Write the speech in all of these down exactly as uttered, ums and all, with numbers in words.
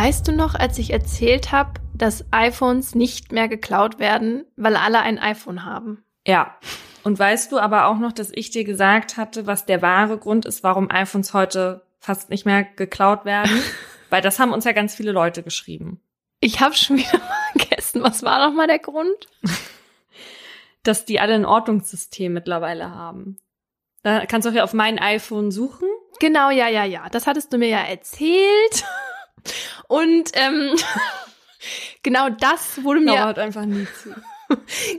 Weißt du noch, als ich erzählt habe, dass iPhones nicht mehr geklaut werden, weil alle ein iPhone haben? Ja. Und weißt du aber auch noch, dass ich dir gesagt hatte, was der wahre Grund ist, warum iPhones heute fast nicht mehr geklaut werden? Weil das haben uns ja ganz viele Leute geschrieben. Ich habe schon wieder vergessen. Was war nochmal der Grund? Dass die alle ein Ordnungssystem mittlerweile haben. Da kannst du auch ja auf mein iPhone suchen. Genau, ja, ja, ja. Das hattest du mir ja erzählt. Und ähm, genau das wurde mir... Nora hat einfach nie zu.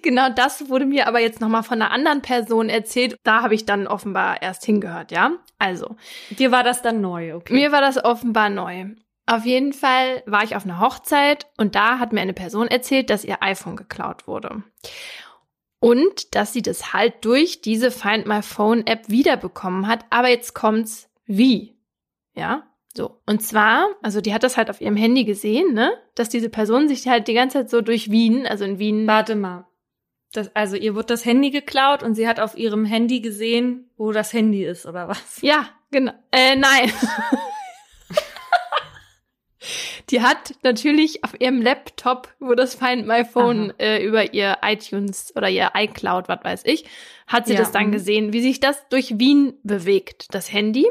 Genau das wurde mir aber jetzt nochmal von einer anderen Person erzählt. Da habe ich dann offenbar erst hingehört, ja? Also. Dir war das dann neu, okay? Mir war das offenbar neu. Auf jeden Fall war ich auf einer Hochzeit und da hat mir eine Person erzählt, dass ihr iPhone geklaut wurde. Und dass sie das halt durch diese Find My Phone App wiederbekommen hat. Aber jetzt kommt's wie, ja? So, und zwar, also die hat das halt auf ihrem Handy gesehen, ne, dass diese Person sich halt die ganze Zeit so durch Wien, also in Wien... Warte mal, das, also ihr wird das Handy geklaut und sie hat auf ihrem Handy gesehen, wo das Handy ist, oder was? Ja, genau, äh, nein. Die hat natürlich auf ihrem Laptop, wo das Find My Phone äh, über ihr iTunes oder ihr iCloud, was weiß ich, hat sie ja. das dann gesehen, wie sich das durch Wien bewegt, das Handy.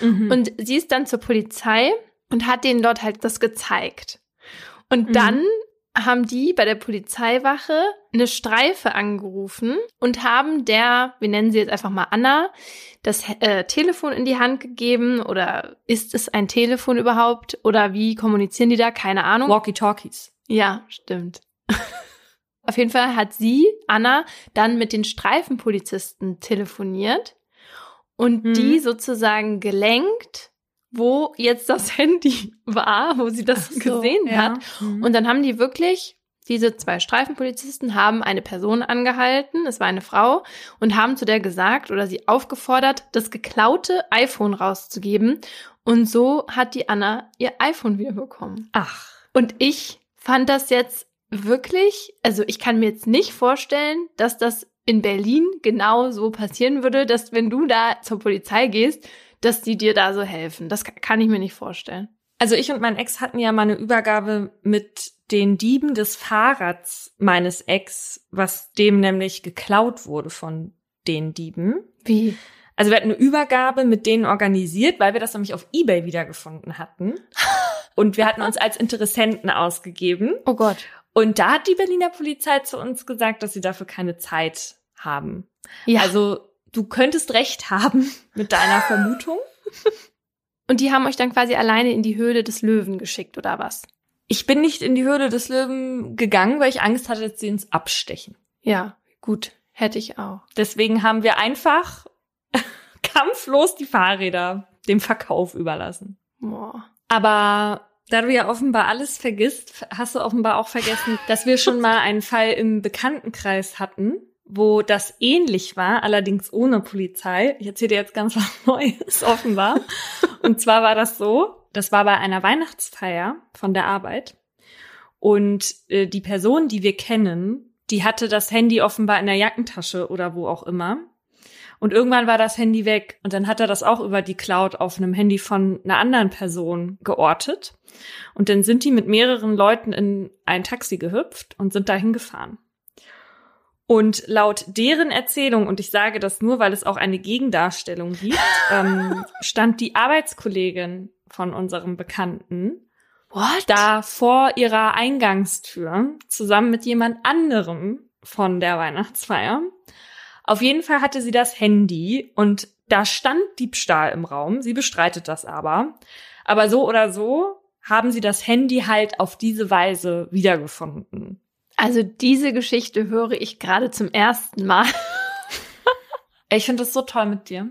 Mhm. Und sie ist dann zur Polizei und hat denen dort halt das gezeigt. Und mhm. dann haben die bei der Polizeiwache eine Streife angerufen und haben der, wir nennen sie jetzt einfach mal Anna, das äh, Telefon in die Hand gegeben. Oder ist es ein Telefon überhaupt? Oder wie kommunizieren die da? Keine Ahnung. Walkie-Talkies. Ja, stimmt. Auf jeden Fall hat sie, Anna, dann mit den Streifenpolizisten telefoniert. Und hm. die sozusagen gelenkt, wo jetzt das Handy war, wo sie das so, gesehen ja. hat. Hm. Und dann haben die wirklich, diese zwei Streifenpolizisten haben eine Person angehalten, es war eine Frau, und haben zu der gesagt oder sie aufgefordert, das geklaute iPhone rauszugeben. Und so hat die Anna ihr iPhone wiederbekommen. Ach. Und ich fand das jetzt wirklich, also ich kann mir jetzt nicht vorstellen, dass das in Berlin genau so passieren würde, dass wenn du da zur Polizei gehst, dass die dir da so helfen. Das kann ich mir nicht vorstellen. Also ich und mein Ex hatten ja mal eine Übergabe mit den Dieben des Fahrrads meines Ex, was dem nämlich geklaut wurde von den Dieben. Wie? Also wir hatten eine Übergabe mit denen organisiert, weil wir das nämlich auf eBay wiedergefunden hatten. Und wir hatten uns als Interessenten ausgegeben. Oh Gott. Und da hat die Berliner Polizei zu uns gesagt, dass sie dafür keine Zeit haben. Ja. Also du könntest recht haben mit deiner Vermutung. Und die haben euch dann quasi alleine in die Höhle des Löwen geschickt, oder was? Ich bin nicht in die Höhle des Löwen gegangen, weil ich Angst hatte, dass sie uns abstechen. Ja, gut, hätte ich auch. Deswegen haben wir einfach kampflos die Fahrräder dem Verkauf überlassen. Boah. Aber... Da du ja offenbar alles vergisst, hast du offenbar auch vergessen, dass wir schon mal einen Fall im Bekanntenkreis hatten, wo das ähnlich war, allerdings ohne Polizei. Ich erzähle dir jetzt ganz was Neues, offenbar. Und zwar war das so, das war bei einer Weihnachtsfeier von der Arbeit. Und äh, die Person, die wir kennen, die hatte das Handy offenbar in der Jackentasche oder wo auch immer. Und irgendwann war das Handy weg. Und dann hat er das auch über die Cloud auf einem Handy von einer anderen Person geortet. Und dann sind die mit mehreren Leuten in ein Taxi gehüpft und sind dahin gefahren. Und laut deren Erzählung, und ich sage das nur, weil es auch eine Gegendarstellung gibt, ähm, stand die Arbeitskollegin von unserem Bekannten What? da vor ihrer Eingangstür zusammen mit jemand anderem von der Weihnachtsfeier. Auf jeden Fall hatte sie das Handy und da stand Diebstahl im Raum. Sie bestreitet das aber. Aber so oder so haben sie das Handy halt auf diese Weise wiedergefunden. Also diese Geschichte höre ich gerade zum ersten Mal. Ich finde das so toll mit dir.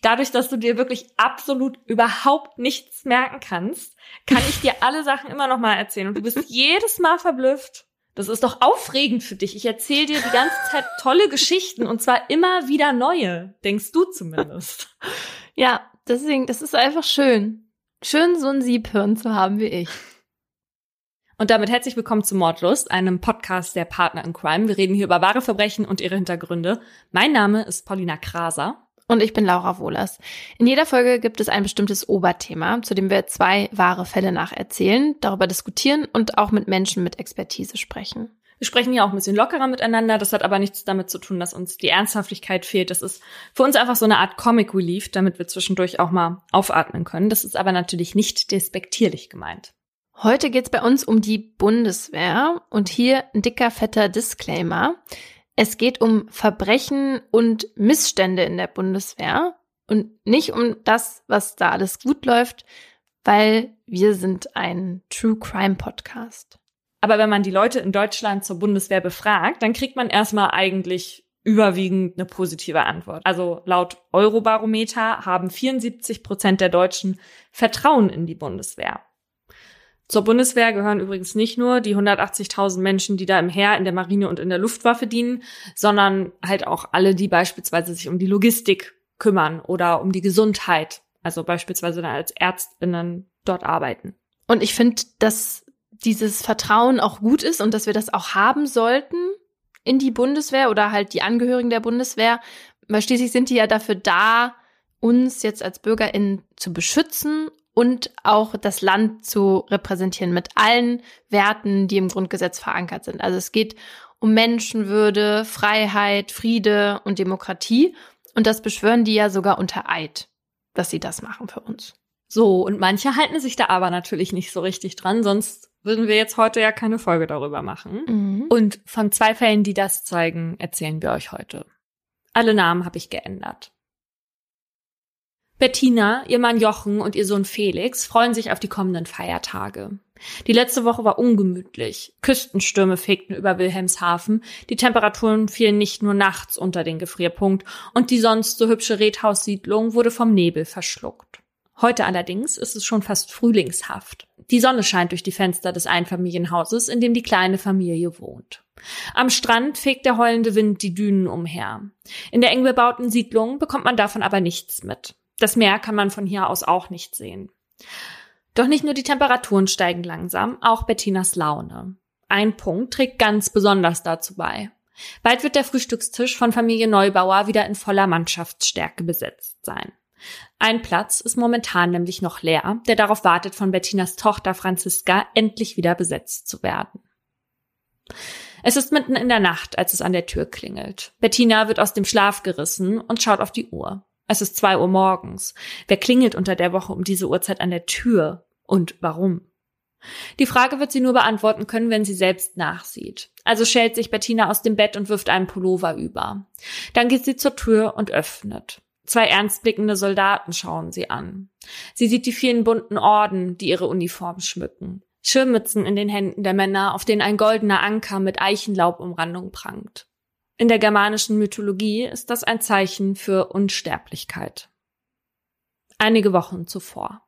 Dadurch, dass du dir wirklich absolut überhaupt nichts merken kannst, kann ich dir alle Sachen immer noch mal erzählen. Und du bist jedes Mal verblüfft. Das ist doch aufregend für dich. Ich erzähle dir die ganze Zeit tolle Geschichten und zwar immer wieder neue, denkst du zumindest. Ja, deswegen, das ist einfach schön. Schön, so ein Siebhirn zu haben wie ich. Und damit herzlich willkommen zu Mordlust, einem Podcast der Partner in Crime. Wir reden hier über wahre Verbrechen und ihre Hintergründe. Mein Name ist Paulina Krasa. und ich bin Laura Wohlers. In jeder Folge gibt es ein bestimmtes Oberthema, zu dem wir zwei wahre Fälle nacherzählen, darüber diskutieren und auch mit Menschen mit Expertise sprechen. Wir sprechen hier auch ein bisschen lockerer miteinander, das hat aber nichts damit zu tun, dass uns die Ernsthaftigkeit fehlt. Das ist für uns einfach so eine Art Comic Relief, damit wir zwischendurch auch mal aufatmen können. Das ist aber natürlich nicht despektierlich gemeint. Heute geht's bei uns um die Bundeswehr und hier ein dicker, fetter Disclaimer. Es geht um Verbrechen und Missstände in der Bundeswehr und nicht um das, was da alles gut läuft, weil wir sind ein True Crime Podcast. Aber wenn man die Leute in Deutschland zur Bundeswehr befragt, dann kriegt man erstmal eigentlich überwiegend eine positive Antwort. Also laut Eurobarometer haben vierundsiebzig Prozent der Deutschen Vertrauen in die Bundeswehr. Zur Bundeswehr gehören übrigens nicht nur die hundertachtzigtausend Menschen, die da im Heer, in der Marine und in der Luftwaffe dienen, sondern halt auch alle, die beispielsweise sich um die Logistik kümmern oder um die Gesundheit, also beispielsweise dann als ÄrztInnen dort arbeiten. Und ich finde, dass dieses Vertrauen auch gut ist und dass wir das auch haben sollten in die Bundeswehr oder halt die Angehörigen der Bundeswehr, weil schließlich sind die ja dafür da, uns jetzt als BürgerInnen zu beschützen und auch das Land zu repräsentieren mit allen Werten, die im Grundgesetz verankert sind. Also es geht um Menschenwürde, Freiheit, Friede und Demokratie und das beschwören die ja sogar unter Eid, dass sie das machen für uns. So, und manche halten sich da aber natürlich nicht so richtig dran, sonst würden wir jetzt heute ja keine Folge darüber machen. Mhm. Und von zwei Fällen, die das zeigen, erzählen wir euch heute. Alle Namen habe ich geändert. Bettina, ihr Mann Jochen und ihr Sohn Felix freuen sich auf die kommenden Feiertage. Die letzte Woche war ungemütlich. Küstenstürme fegten über Wilhelmshaven, die Temperaturen fielen nicht nur nachts unter den Gefrierpunkt und die sonst so hübsche Reethaussiedlung wurde vom Nebel verschluckt. Heute allerdings ist es schon fast frühlingshaft. Die Sonne scheint durch die Fenster des Einfamilienhauses, in dem die kleine Familie wohnt. Am Strand fegt der heulende Wind die Dünen umher. In der eng bebauten Siedlung bekommt man davon aber nichts mit. Das Meer kann man von hier aus auch nicht sehen. Doch nicht nur die Temperaturen steigen langsam, auch Bettinas Laune. Ein Punkt trägt ganz besonders dazu bei. Bald wird der Frühstückstisch von Familie Neubauer wieder in voller Mannschaftsstärke besetzt sein. Ein Platz ist momentan nämlich noch leer, der darauf wartet, von Bettinas Tochter Franziska endlich wieder besetzt zu werden. Es ist mitten in der Nacht, als es an der Tür klingelt. Bettina wird aus dem Schlaf gerissen und schaut auf die Uhr. Es ist zwei Uhr morgens. Wer klingelt unter der Woche um diese Uhrzeit an der Tür und warum? Die Frage wird sie nur beantworten können, wenn sie selbst nachsieht. Also schält sich Bettina aus dem Bett und wirft einen Pullover über. Dann geht sie zur Tür und öffnet. Zwei ernstblickende Soldaten schauen sie an. Sie sieht die vielen bunten Orden, die ihre Uniform schmücken. Schirmmützen in den Händen der Männer, auf denen ein goldener Anker mit Eichenlaubumrandung prangt. In der germanischen Mythologie ist das ein Zeichen für Unsterblichkeit. Einige Wochen zuvor.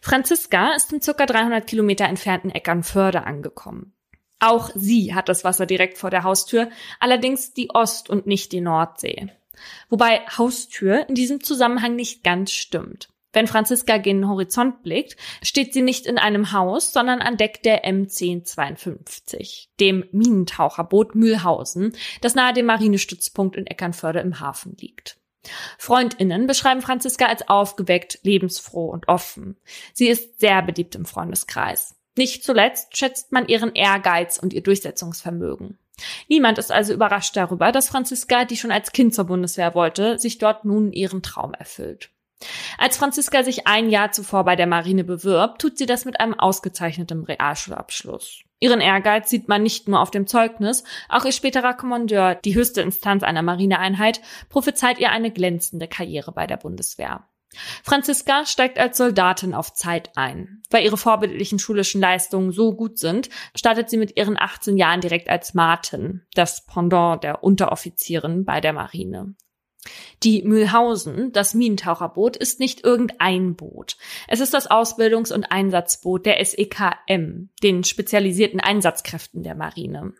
Franziska ist im ca. dreihundert Kilometer entfernten Eckernförde angekommen. Auch sie hat das Wasser direkt vor der Haustür, allerdings die Ost- und nicht die Nordsee. Wobei Haustür in diesem Zusammenhang nicht ganz stimmt. Wenn Franziska gen Horizont blickt, steht sie nicht in einem Haus, sondern an Deck der M zehn zweiundfünfzig, dem Minentaucherboot Mühlhausen, das nahe dem Marinestützpunkt in Eckernförde im Hafen liegt. FreundInnen beschreiben Franziska als aufgeweckt, lebensfroh und offen. Sie ist sehr beliebt im Freundeskreis. Nicht zuletzt schätzt man ihren Ehrgeiz und ihr Durchsetzungsvermögen. Niemand ist also überrascht darüber, dass Franziska, die schon als Kind zur Bundeswehr wollte, sich dort nun ihren Traum erfüllt. Als Franziska sich ein Jahr zuvor bei der Marine bewirbt, tut sie das mit einem ausgezeichneten Realschulabschluss. Ihren Ehrgeiz sieht man nicht nur auf dem Zeugnis, auch ihr späterer Kommandeur, die höchste Instanz einer Marineeinheit, prophezeit ihr eine glänzende Karriere bei der Bundeswehr. Franziska steigt als Soldatin auf Zeit ein. Weil ihre vorbildlichen schulischen Leistungen so gut sind, startet sie mit ihren achtzehn Jahren direkt als Martin, das Pendant der Unteroffizierin bei der Marine. Die Mühlhausen, das Minentaucherboot, ist nicht irgendein Boot. Es ist das Ausbildungs- und Einsatzboot der S E K M, den spezialisierten Einsatzkräften der Marine.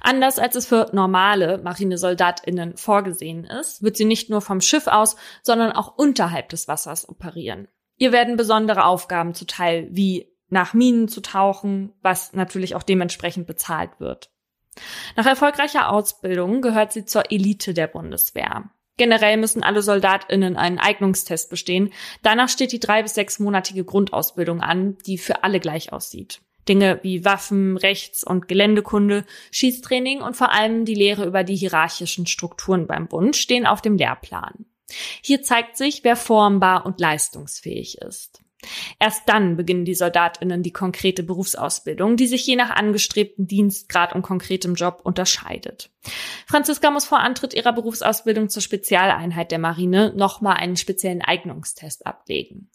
Anders als es für normale MarinesoldatInnen vorgesehen ist, wird sie nicht nur vom Schiff aus, sondern auch unterhalb des Wassers operieren. Ihr werden besondere Aufgaben zuteil, wie nach Minen zu tauchen, was natürlich auch dementsprechend bezahlt wird. Nach erfolgreicher Ausbildung gehört sie zur Elite der Bundeswehr. Generell müssen alle SoldatInnen einen Eignungstest bestehen. Danach steht die drei- bis sechsmonatige Grundausbildung an, die für alle gleich aussieht. Dinge wie Waffen, Rechts- und Geländekunde, Schießtraining und vor allem die Lehre über die hierarchischen Strukturen beim Bund stehen auf dem Lehrplan. Hier zeigt sich, wer formbar und leistungsfähig ist. Erst dann beginnen die SoldatInnen die konkrete Berufsausbildung, die sich je nach angestrebten Dienstgrad und konkretem Job unterscheidet. Franziska muss vor Antritt ihrer Berufsausbildung zur Spezialeinheit der Marine nochmal einen speziellen Eignungstest ablegen.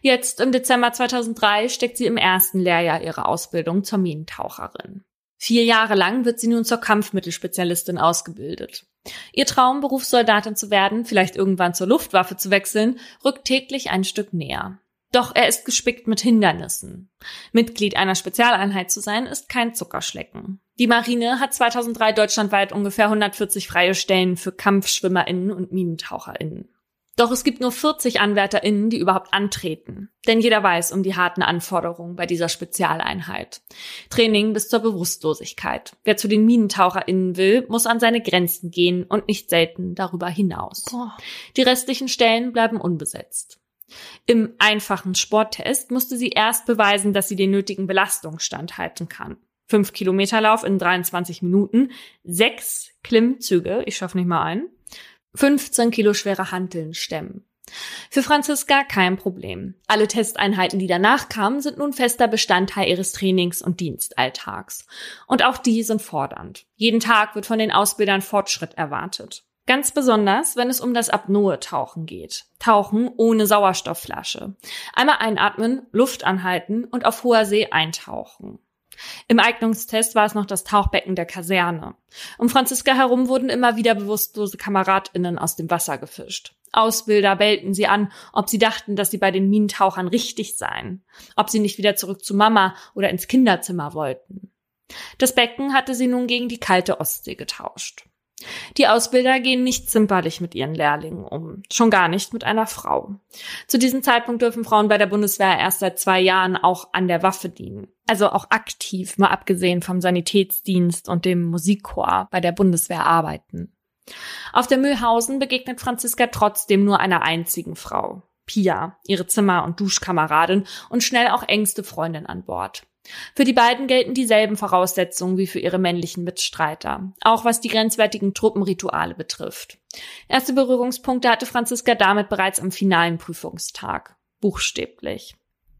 Jetzt, im Dezember zweitausenddrei, steckt sie im ersten Lehrjahr ihrer Ausbildung zur Minentaucherin. Vier Jahre lang wird sie nun zur Kampfmittelspezialistin ausgebildet. Ihr Traumberuf, Soldatin zu werden, vielleicht irgendwann zur Luftwaffe zu wechseln, rückt täglich ein Stück näher. Doch er ist gespickt mit Hindernissen. Mitglied einer Spezialeinheit zu sein, ist kein Zuckerschlecken. Die Marine hat zweitausenddrei deutschlandweit ungefähr hundertvierzig freie Stellen für KampfschwimmerInnen und MinentaucherInnen. Doch es gibt nur vierzig AnwärterInnen, die überhaupt antreten. Denn jeder weiß um die harten Anforderungen bei dieser Spezialeinheit. Training bis zur Bewusstlosigkeit. Wer zu den MinentaucherInnen will, muss an seine Grenzen gehen und nicht selten darüber hinaus. Boah. Die restlichen Stellen bleiben unbesetzt. Im einfachen Sporttest musste sie erst beweisen, dass sie den nötigen Belastungen standhalten kann. fünf Kilometer Lauf in dreiundzwanzig Minuten, sechs Klimmzüge, ich schaffe nicht mal einen, fünfzehn Kilo schwere Hanteln stemmen. Für Franziska kein Problem. Alle Testeinheiten, die danach kamen, sind nun fester Bestandteil ihres Trainings- und Dienstalltags. Und auch die sind fordernd. Jeden Tag wird von den Ausbildern Fortschritt erwartet. Ganz besonders, wenn es um das Apnoe-Tauchen geht. Tauchen ohne Sauerstoffflasche. Einmal einatmen, Luft anhalten und auf hoher See eintauchen. Im Eignungstest war es noch das Tauchbecken der Kaserne. Um Franziska herum wurden immer wieder bewusstlose KameradInnen aus dem Wasser gefischt. Ausbilder bellten sie an, ob sie dachten, dass sie bei den Minentauchern richtig seien. Ob sie nicht wieder zurück zu Mama oder ins Kinderzimmer wollten. Das Becken hatte sie nun gegen die kalte Ostsee getauscht. Die Ausbilder gehen nicht zimperlich mit ihren Lehrlingen um, schon gar nicht mit einer Frau. Zu diesem Zeitpunkt dürfen Frauen bei der Bundeswehr erst seit zwei Jahren auch an der Waffe dienen. Also auch aktiv, mal abgesehen vom Sanitätsdienst und dem Musikchor, bei der Bundeswehr arbeiten. Auf der Mühlhausen begegnet Franziska trotzdem nur einer einzigen Frau, Pia, ihre Zimmer- und Duschkameradin und schnell auch engste Freundin an Bord. Für die beiden gelten dieselben Voraussetzungen wie für ihre männlichen Mitstreiter, auch was die grenzwertigen Truppenrituale betrifft. Erste Berührungspunkte hatte Franziska damit bereits am finalen Prüfungstag, buchstäblich.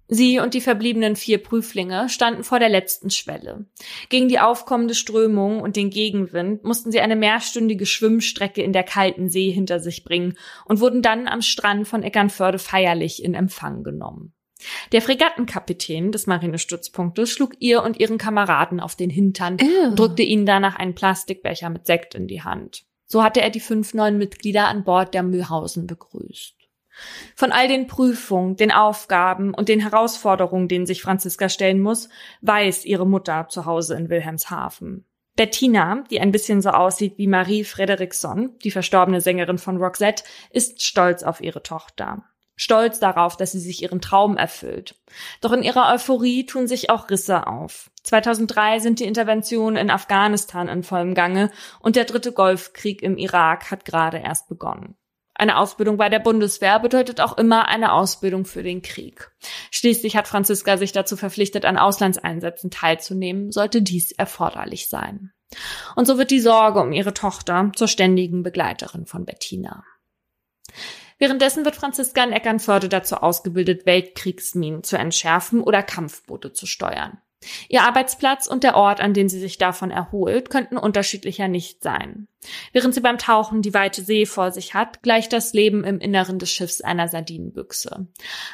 Sie und die verbliebenen vier Prüflinge standen vor der letzten Schwelle. Gegen die aufkommende Strömung und den Gegenwind mussten sie eine mehrstündige Schwimmstrecke in der kalten See hinter sich bringen und wurden dann am Strand von Eckernförde feierlich in Empfang genommen. Der Fregattenkapitän des Marinestützpunktes schlug ihr und ihren Kameraden auf den Hintern Ew. und drückte ihnen danach einen Plastikbecher mit Sekt in die Hand. So hatte er die fünf neuen Mitglieder an Bord der Mühlhausen begrüßt. Von all den Prüfungen, den Aufgaben und den Herausforderungen, denen sich Franziska stellen muss, weiß ihre Mutter zu Hause in Wilhelmshaven. Bettina, die ein bisschen so aussieht wie Marie Fredriksson, die verstorbene Sängerin von Roxette, ist stolz auf ihre Tochter. Stolz darauf, dass sie sich ihren Traum erfüllt. Doch in ihrer Euphorie tun sich auch Risse auf. zweitausenddrei sind die Interventionen in Afghanistan in vollem Gange und der dritte Golfkrieg im Irak hat gerade erst begonnen. Eine Ausbildung bei der Bundeswehr bedeutet auch immer eine Ausbildung für den Krieg. Schließlich hat Franziska sich dazu verpflichtet, an Auslandseinsätzen teilzunehmen, sollte dies erforderlich sein. Und so wird die Sorge um ihre Tochter zur ständigen Begleiterin von Bettina. Währenddessen wird Franziska in Eckernförde dazu ausgebildet, Weltkriegsminen zu entschärfen oder Kampfboote zu steuern. Ihr Arbeitsplatz und der Ort, an dem sie sich davon erholt, könnten unterschiedlicher nicht sein. Während sie beim Tauchen die weite See vor sich hat, gleicht das Leben im Inneren des Schiffs einer Sardinenbüchse.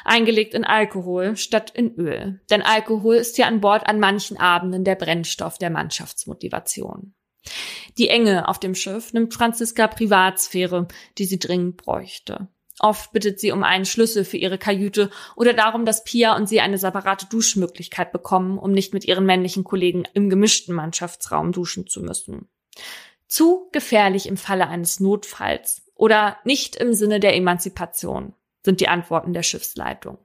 Eingelegt in Alkohol statt in Öl. Denn Alkohol ist hier an Bord an manchen Abenden der Brennstoff der Mannschaftsmotivation. Die Enge auf dem Schiff nimmt Franziska Privatsphäre, die sie dringend bräuchte. Oft bittet sie um einen Schlüssel für ihre Kajüte oder darum, dass Pia und sie eine separate Duschmöglichkeit bekommen, um nicht mit ihren männlichen Kollegen im gemischten Mannschaftsraum duschen zu müssen. Zu gefährlich im Falle eines Notfalls oder nicht im Sinne der Emanzipation sind die Antworten der Schiffsleitung.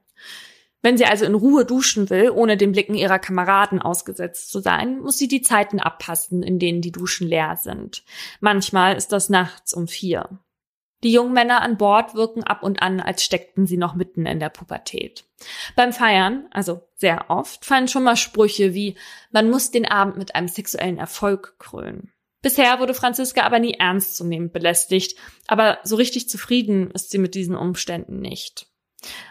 Wenn sie also in Ruhe duschen will, ohne den Blicken ihrer Kameraden ausgesetzt zu sein, muss sie die Zeiten abpassen, in denen die Duschen leer sind. Manchmal ist das nachts um vier. Die jungen Männer an Bord wirken ab und an, als steckten sie noch mitten in der Pubertät. Beim Feiern, also sehr oft, fallen schon mal Sprüche wie »Man muss den Abend mit einem sexuellen Erfolg krönen«. Bisher wurde Franziska aber nie ernstzunehmend belästigt, aber so richtig zufrieden ist sie mit diesen Umständen nicht.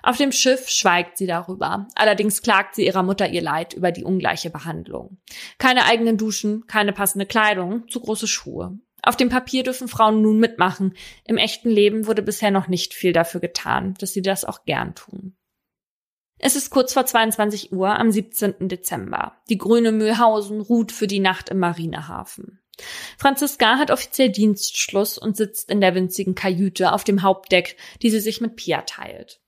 Auf dem Schiff schweigt sie darüber. Allerdings klagt sie ihrer Mutter ihr Leid über die ungleiche Behandlung. Keine eigenen Duschen, keine passende Kleidung, zu große Schuhe. Auf dem Papier dürfen Frauen nun mitmachen. Im echten Leben wurde bisher noch nicht viel dafür getan, dass sie das auch gern tun. Es ist kurz vor zweiundzwanzig Uhr am siebzehnten Dezember. Die grüne Mühlhausen ruht für die Nacht im Marinehafen. Franziska hat offiziell Dienstschluss und sitzt in der winzigen Kajüte auf dem Hauptdeck, die sie sich mit Pia teilt.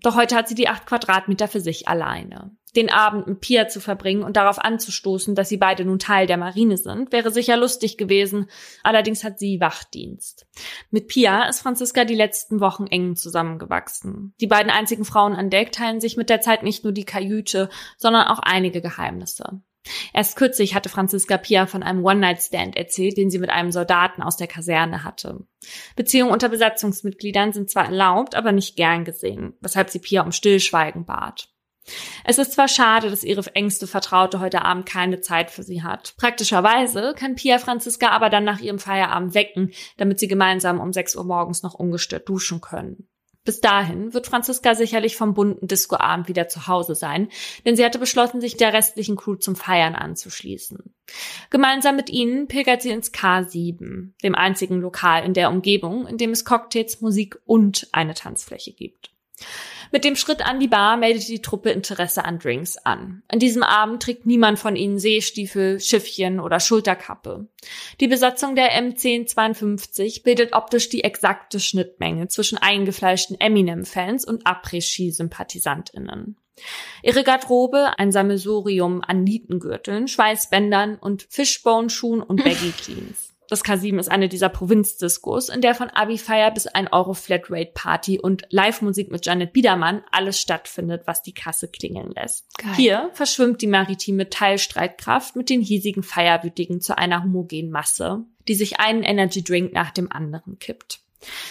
Doch heute hat sie die acht Quadratmeter für sich alleine. Den Abend mit Pia zu verbringen und darauf anzustoßen, dass sie beide nun Teil der Marine sind, wäre sicher lustig gewesen, allerdings hat sie Wachdienst. Mit Pia ist Franziska die letzten Wochen eng zusammengewachsen. Die beiden einzigen Frauen an Deck teilen sich mit der Zeit nicht nur die Kajüte, sondern auch einige Geheimnisse. Erst kürzlich hatte Franziska Pia von einem One-Night-Stand erzählt, den sie mit einem Soldaten aus der Kaserne hatte. Beziehungen unter Besatzungsmitgliedern sind zwar erlaubt, aber nicht gern gesehen, weshalb sie Pia um Stillschweigen bat. Es ist zwar schade, dass ihre engste Vertraute heute Abend keine Zeit für sie hat. Praktischerweise kann Pia Franziska aber dann nach ihrem Feierabend wecken, damit sie gemeinsam um sechs Uhr morgens noch ungestört duschen können. Bis dahin wird Franziska sicherlich vom bunten Discoabend wieder zu Hause sein, denn sie hatte beschlossen, sich der restlichen Crew zum Feiern anzuschließen. Gemeinsam mit ihnen pilgert sie ins K sieben, dem einzigen Lokal in der Umgebung, in dem es Cocktails, Musik und eine Tanzfläche gibt. Mit dem Schritt an die Bar meldet die Truppe Interesse an Drinks an. An diesem Abend trägt niemand von ihnen Seestiefel, Schiffchen oder Schulterkappe. Die Besatzung der M zehn zweiundfünfzig bildet optisch die exakte Schnittmenge zwischen eingefleischten Eminem-Fans und Après-Ski-SympathisantInnen. Ihre Garderobe, ein Sammelsurium an Nietengürteln, Schweißbändern und Fishbone-Schuhen und Baggy-Jeans. Das K sieben ist eine dieser Provinzdiscos, in der von Abi-Feier bis ein Euro Flatrate Party und Live-Musik mit Janet Biedermann alles stattfindet, was die Kasse klingeln lässt. Geil. Hier verschwimmt die maritime Teilstreitkraft mit den hiesigen Feierwütigen zu einer homogenen Masse, die sich einen Energy-Drink nach dem anderen kippt.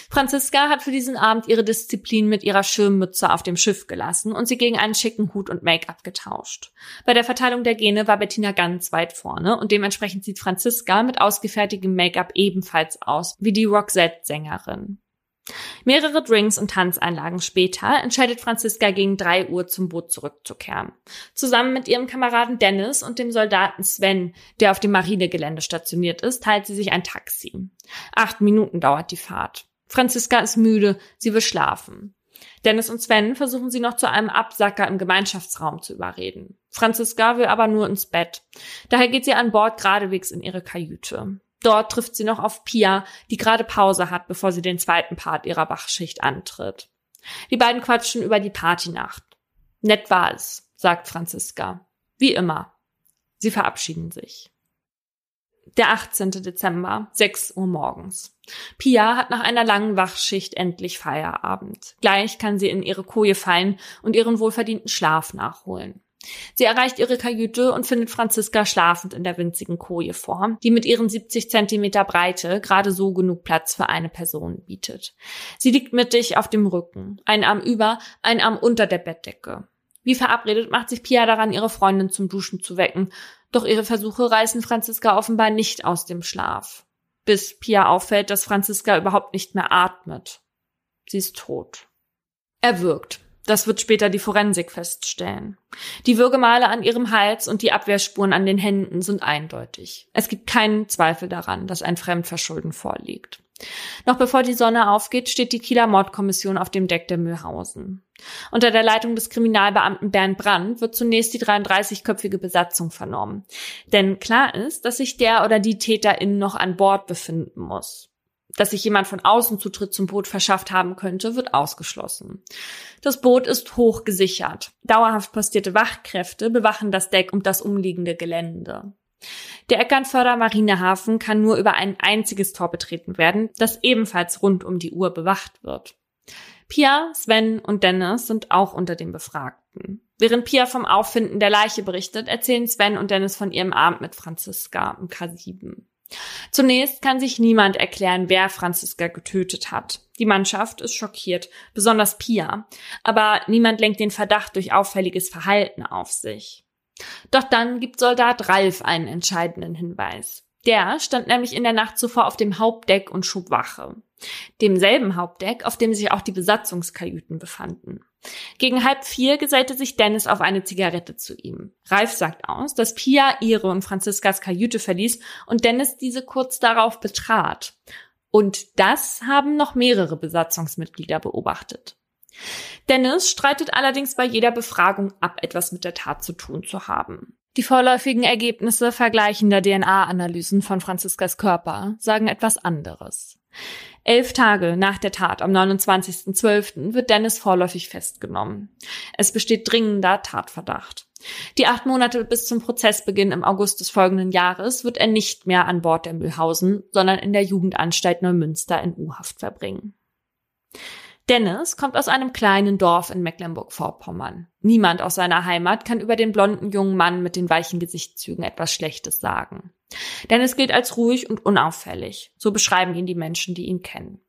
Franziska hat für diesen Abend ihre Disziplin mit ihrer Schirmmütze auf dem Schiff gelassen und sie gegen einen schicken Hut und Make-up getauscht. Bei der Verteilung der Gene war Bettina ganz weit vorne und dementsprechend sieht Franziska mit ausgefertigtem Make-up ebenfalls aus wie die Roxette-Sängerin. Mehrere Drinks und Tanzeinlagen später entscheidet Franziska gegen drei Uhr zum Boot zurückzukehren. Zusammen mit ihrem Kameraden Dennis und dem Soldaten Sven, der auf dem Marinegelände stationiert ist, teilt sie sich ein Taxi. Acht Minuten dauert die Fahrt. Franziska ist müde, sie will schlafen. Dennis und Sven versuchen sie noch zu einem Absacker im Gemeinschaftsraum zu überreden. Franziska will aber nur ins Bett. Daher geht sie an Bord geradewegs in ihre Kajüte. Dort trifft sie noch auf Pia, die gerade Pause hat, bevor sie den zweiten Part ihrer Wachschicht antritt. Die beiden quatschen über die Partynacht. Nett war es, sagt Franziska. Wie immer. Sie verabschieden sich. Der achtzehnte Dezember, sechs Uhr morgens. Pia hat nach einer langen Wachschicht endlich Feierabend. Gleich kann sie in ihre Koje fallen und ihren wohlverdienten Schlaf nachholen. Sie erreicht ihre Kajüte und findet Franziska schlafend in der winzigen Koje vor, die mit ihren siebzig Zentimeter Breite gerade so genug Platz für eine Person bietet. Sie liegt mittig auf dem Rücken, einen Arm über, einen Arm unter der Bettdecke. Wie verabredet macht sich Pia daran, ihre Freundin zum Duschen zu wecken, doch ihre Versuche reißen Franziska offenbar nicht aus dem Schlaf. Bis Pia auffällt, dass Franziska überhaupt nicht mehr atmet. Sie ist tot. Erwürgt. Das wird später die Forensik feststellen. Die Würgemale an ihrem Hals und die Abwehrspuren an den Händen sind eindeutig. Es gibt keinen Zweifel daran, dass ein Fremdverschulden vorliegt. Noch bevor die Sonne aufgeht, steht die Kieler Mordkommission auf dem Deck der Mühlhausen. Unter der Leitung des Kriminalbeamten Bernd Brandt wird zunächst die dreiunddreißigköpfige Besatzung vernommen. Denn klar ist, dass sich der oder die TäterInnen noch an Bord befinden muss. Dass sich jemand von außen Zutritt zum Boot verschafft haben könnte, wird ausgeschlossen. Das Boot ist hoch gesichert. Dauerhaft postierte Wachkräfte bewachen das Deck und das umliegende Gelände. Der Eckernförder Marinehafen kann nur über ein einziges Tor betreten werden, das ebenfalls rund um die Uhr bewacht wird. Pia, Sven und Dennis sind auch unter den Befragten. Während Pia vom Auffinden der Leiche berichtet, erzählen Sven und Dennis von ihrem Abend mit Franziska im K sieben. Zunächst kann sich niemand erklären, wer Franziska getötet hat. Die Mannschaft ist schockiert, besonders Pia. Aber niemand lenkt den Verdacht durch auffälliges Verhalten auf sich. Doch dann gibt Soldat Ralf einen entscheidenden Hinweis. Der stand nämlich in der Nacht zuvor auf dem Hauptdeck und schob Wache. Demselben Hauptdeck, auf dem sich auch die Besatzungskajüten befanden. Gegen halb vier gesellte sich Dennis auf eine Zigarette zu ihm. Ralf sagt aus, dass Pia ihre und Franziskas Kajüte verließ und Dennis diese kurz darauf betrat. Und das haben noch mehrere Besatzungsmitglieder beobachtet. Dennis streitet allerdings bei jeder Befragung ab, etwas mit der Tat zu tun zu haben. Die vorläufigen Ergebnisse vergleichender D N A-Analysen von Franziskas Körper sagen etwas anderes. Elf Tage nach der Tat am neunundzwanzigsten zwölften wird Dennis vorläufig festgenommen. Es besteht dringender Tatverdacht. Die acht Monate bis zum Prozessbeginn im August des folgenden Jahres wird er nicht mehr an Bord der Mühlhausen, sondern in der Jugendanstalt Neumünster in U-Haft verbringen. Dennis kommt aus einem kleinen Dorf in Mecklenburg-Vorpommern. Niemand aus seiner Heimat kann über den blonden jungen Mann mit den weichen Gesichtszügen etwas Schlechtes sagen. Dennis gilt als ruhig und unauffällig. So beschreiben ihn die Menschen, die ihn kennen.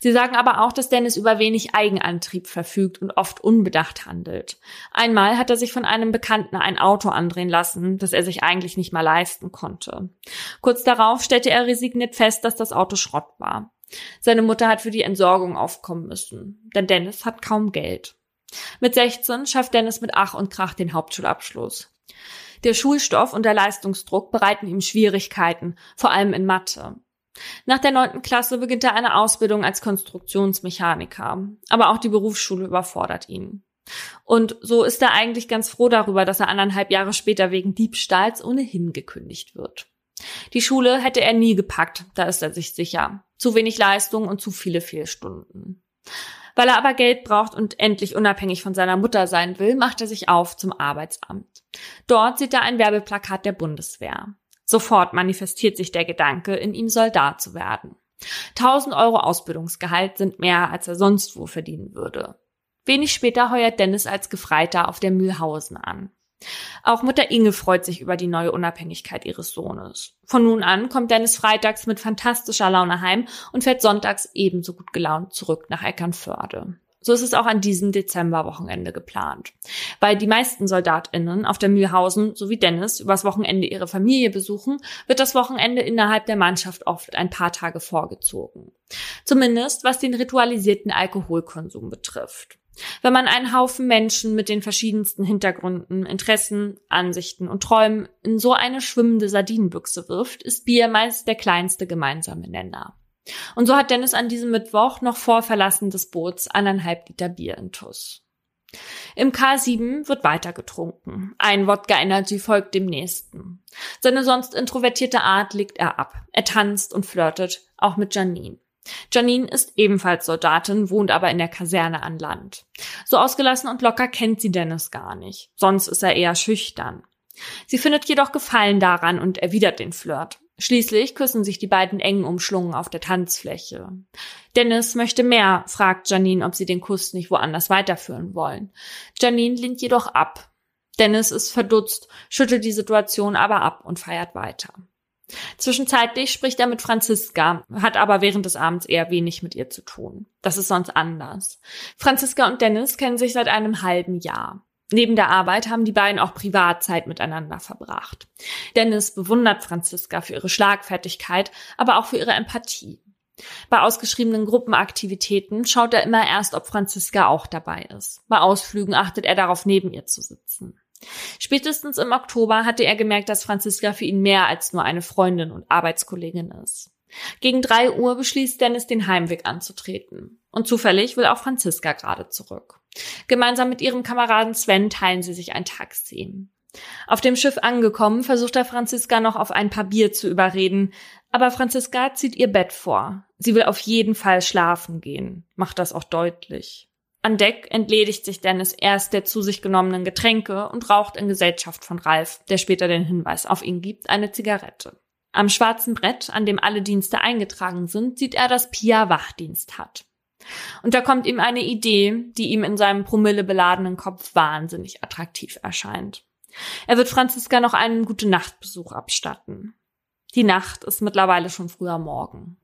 Sie sagen aber auch, dass Dennis über wenig Eigenantrieb verfügt und oft unbedacht handelt. Einmal hat er sich von einem Bekannten ein Auto andrehen lassen, das er sich eigentlich nicht mal leisten konnte. Kurz darauf stellte er resigniert fest, dass das Auto Schrott war. Seine Mutter hat für die Entsorgung aufkommen müssen, denn Dennis hat kaum Geld. Mit sechzehn schafft Dennis mit Ach und Krach den Hauptschulabschluss. Der Schulstoff und der Leistungsdruck bereiten ihm Schwierigkeiten, vor allem in Mathe. Nach der neunten Klasse beginnt er eine Ausbildung als Konstruktionsmechaniker, aber auch die Berufsschule überfordert ihn. Und so ist er eigentlich ganz froh darüber, dass er anderthalb Jahre später wegen Diebstahls ohnehin gekündigt wird. Die Schule hätte er nie gepackt, da ist er sich sicher. Zu wenig Leistung und zu viele Fehlstunden. Weil er aber Geld braucht und endlich unabhängig von seiner Mutter sein will, macht er sich auf zum Arbeitsamt. Dort sieht er ein Werbeplakat der Bundeswehr. Sofort manifestiert sich der Gedanke, in ihm Soldat zu werden. tausend Euro Ausbildungsgehalt sind mehr, als er sonst wo verdienen würde. Wenig später heuert Dennis als Gefreiter auf der Mühlhausen an. Auch Mutter Inge freut sich über die neue Unabhängigkeit ihres Sohnes. Von nun an kommt Dennis freitags mit fantastischer Laune heim und fährt sonntags ebenso gut gelaunt zurück nach Eckernförde. So ist es auch an diesem Dezemberwochenende geplant. Weil die meisten SoldatInnen auf der Mühlhausen sowie Dennis übers Wochenende ihre Familie besuchen, wird das Wochenende innerhalb der Mannschaft oft ein paar Tage vorgezogen. Zumindest was den ritualisierten Alkoholkonsum betrifft. Wenn man einen Haufen Menschen mit den verschiedensten Hintergründen, Interessen, Ansichten und Träumen in so eine schwimmende Sardinenbüchse wirft, ist Bier meist der kleinste gemeinsame Nenner. Und so hat Dennis an diesem Mittwoch noch vor Verlassen des Boots anderthalb Liter Bier in Tuss. Im K sieben wird weiter getrunken. Ein Wodka-Energy folgt dem nächsten. Seine sonst introvertierte Art legt er ab. Er tanzt und flirtet, auch mit Janine. Janine ist ebenfalls Soldatin, wohnt aber in der Kaserne an Land. So ausgelassen und locker kennt sie Dennis gar nicht, sonst ist er eher schüchtern. Sie findet jedoch Gefallen daran und erwidert den Flirt. Schließlich küssen sich die beiden eng umschlungen auf der Tanzfläche. Dennis möchte mehr, fragt Janine, ob sie den Kuss nicht woanders weiterführen wollen. Janine lehnt jedoch ab. Dennis ist verdutzt, schüttelt die Situation aber ab und feiert weiter. Zwischenzeitlich spricht er mit Franziska, hat aber während des Abends eher wenig mit ihr zu tun. Das ist sonst anders. Franziska und Dennis kennen sich seit einem halben Jahr. Neben der Arbeit haben die beiden auch Privatzeit miteinander verbracht. Dennis bewundert Franziska für ihre Schlagfertigkeit, aber auch für ihre Empathie. Bei ausgeschriebenen Gruppenaktivitäten schaut er immer erst, ob Franziska auch dabei ist. Bei Ausflügen achtet er darauf, neben ihr zu sitzen. Spätestens im Oktober hatte er gemerkt, dass Franziska für ihn mehr als nur eine Freundin und Arbeitskollegin ist. Gegen drei Uhr beschließt Dennis, den Heimweg anzutreten. Und zufällig will auch Franziska gerade zurück. Gemeinsam mit ihrem Kameraden Sven teilen sie sich ein Taxi. Auf dem Schiff angekommen, versucht er Franziska noch auf ein paar Bier zu überreden. Aber Franziska zieht ihr Bett vor. Sie will auf jeden Fall schlafen gehen, macht das auch deutlich. An Deck entledigt sich Dennis erst der zu sich genommenen Getränke und raucht in Gesellschaft von Ralf, der später den Hinweis auf ihn gibt, eine Zigarette. Am schwarzen Brett, an dem alle Dienste eingetragen sind, sieht er, dass Pia Wachdienst hat. Und da kommt ihm eine Idee, die ihm in seinem promillebeladenen Kopf wahnsinnig attraktiv erscheint. Er wird Franziska noch einen Gute-Nacht-Besuch abstatten. Die Nacht ist mittlerweile schon früher Morgen.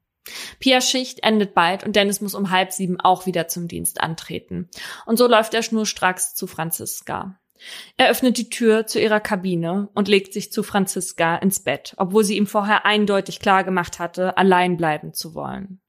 Pias Schicht endet bald und Dennis muss um halb sieben auch wieder zum Dienst antreten. Und so läuft er schnurstracks zu Franziska. Er öffnet die Tür zu ihrer Kabine und legt sich zu Franziska ins Bett, obwohl sie ihm vorher eindeutig klar gemacht hatte, allein bleiben zu wollen.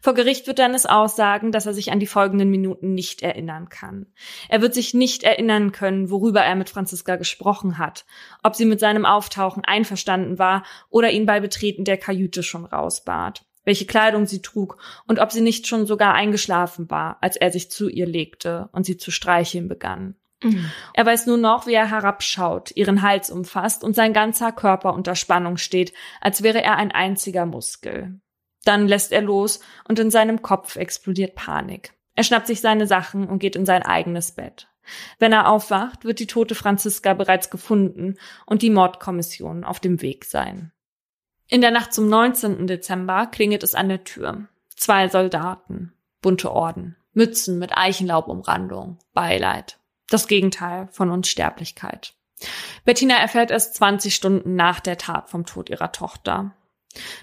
Vor Gericht wird Dennis aussagen, dass er sich an die folgenden Minuten nicht erinnern kann. Er wird sich nicht erinnern können, worüber er mit Franziska gesprochen hat, ob sie mit seinem Auftauchen einverstanden war oder ihn bei Betreten der Kajüte schon rausbat, welche Kleidung sie trug und ob sie nicht schon sogar eingeschlafen war, als er sich zu ihr legte und sie zu streicheln begann. Er weiß nur noch, wie er herabschaut, ihren Hals umfasst und sein ganzer Körper unter Spannung steht, als wäre er ein einziger Muskel. Dann lässt er los und in seinem Kopf explodiert Panik. Er schnappt sich seine Sachen und geht in sein eigenes Bett. Wenn er aufwacht, wird die tote Franziska bereits gefunden und die Mordkommission auf dem Weg sein. In der Nacht zum neunzehnten Dezember klingelt es an der Tür. Zwei Soldaten, bunte Orden, Mützen mit Eichenlaubumrandung, Beileid. Das Gegenteil von Unsterblichkeit. Bettina erfährt erst zwanzig Stunden nach der Tat vom Tod ihrer Tochter.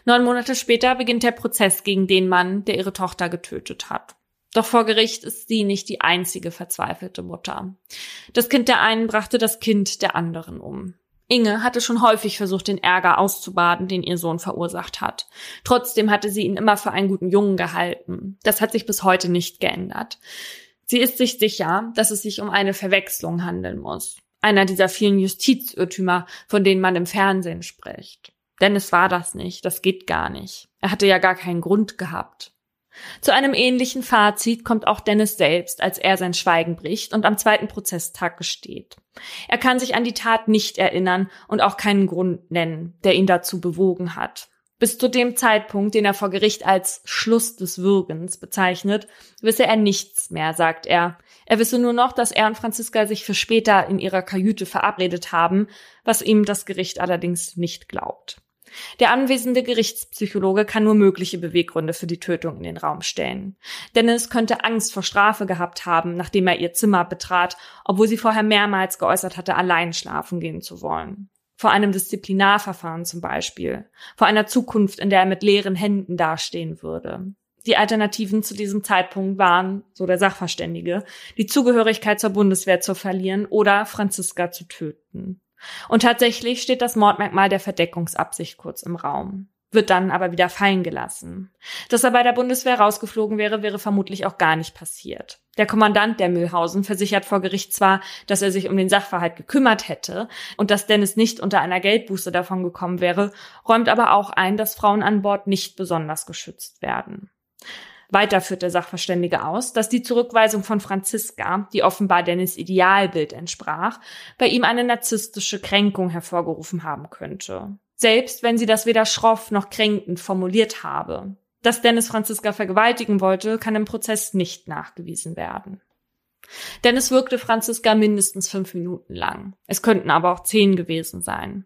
Neun Monate später beginnt der Prozess gegen den Mann, der ihre Tochter getötet hat. Doch vor Gericht ist sie nicht die einzige verzweifelte Mutter. Das Kind der einen brachte das Kind der anderen um. Inge hatte schon häufig versucht, den Ärger auszubaden, den ihr Sohn verursacht hat. Trotzdem hatte sie ihn immer für einen guten Jungen gehalten. Das hat sich bis heute nicht geändert. Sie ist sich sicher, dass es sich um eine Verwechslung handeln muss. Einer dieser vielen Justizirrtümer, von denen man im Fernsehen spricht. Dennis war das nicht, das geht gar nicht. Er hatte ja gar keinen Grund gehabt. Zu einem ähnlichen Fazit kommt auch Dennis selbst, als er sein Schweigen bricht und am zweiten Prozesstag gesteht. Er kann sich an die Tat nicht erinnern und auch keinen Grund nennen, der ihn dazu bewogen hat. Bis zu dem Zeitpunkt, den er vor Gericht als Schluss des Würgens bezeichnet, wisse er nichts mehr, sagt er. Er wisse nur noch, dass er und Franziska sich für später in ihrer Kajüte verabredet haben, was ihm das Gericht allerdings nicht glaubt. Der anwesende Gerichtspsychologe kann nur mögliche Beweggründe für die Tötung in den Raum stellen. Dennis könnte Angst vor Strafe gehabt haben, nachdem er ihr Zimmer betrat, obwohl sie vorher mehrmals geäußert hatte, allein schlafen gehen zu wollen. Vor einem Disziplinarverfahren zum Beispiel. Vor einer Zukunft, in der er mit leeren Händen dastehen würde. Die Alternativen zu diesem Zeitpunkt waren, so der Sachverständige, die Zugehörigkeit zur Bundeswehr zu verlieren oder Franziska zu töten. Und tatsächlich steht das Mordmerkmal der Verdeckungsabsicht kurz im Raum, wird dann aber wieder fallen gelassen. Dass er bei der Bundeswehr rausgeflogen wäre, wäre vermutlich auch gar nicht passiert. Der Kommandant der Mühlhausen versichert vor Gericht zwar, dass er sich um den Sachverhalt gekümmert hätte und dass Dennis nicht unter einer Geldbuße davon gekommen wäre, räumt aber auch ein, dass Frauen an Bord nicht besonders geschützt werden. Weiter führt der Sachverständige aus, dass die Zurückweisung von Franziska, die offenbar Dennis' Idealbild entsprach, bei ihm eine narzisstische Kränkung hervorgerufen haben könnte. Selbst wenn sie das weder schroff noch kränkend formuliert habe. Dass Dennis Franziska vergewaltigen wollte, kann im Prozess nicht nachgewiesen werden. Dennis wirkte Franziska mindestens fünf Minuten lang. Es könnten aber auch zehn gewesen sein.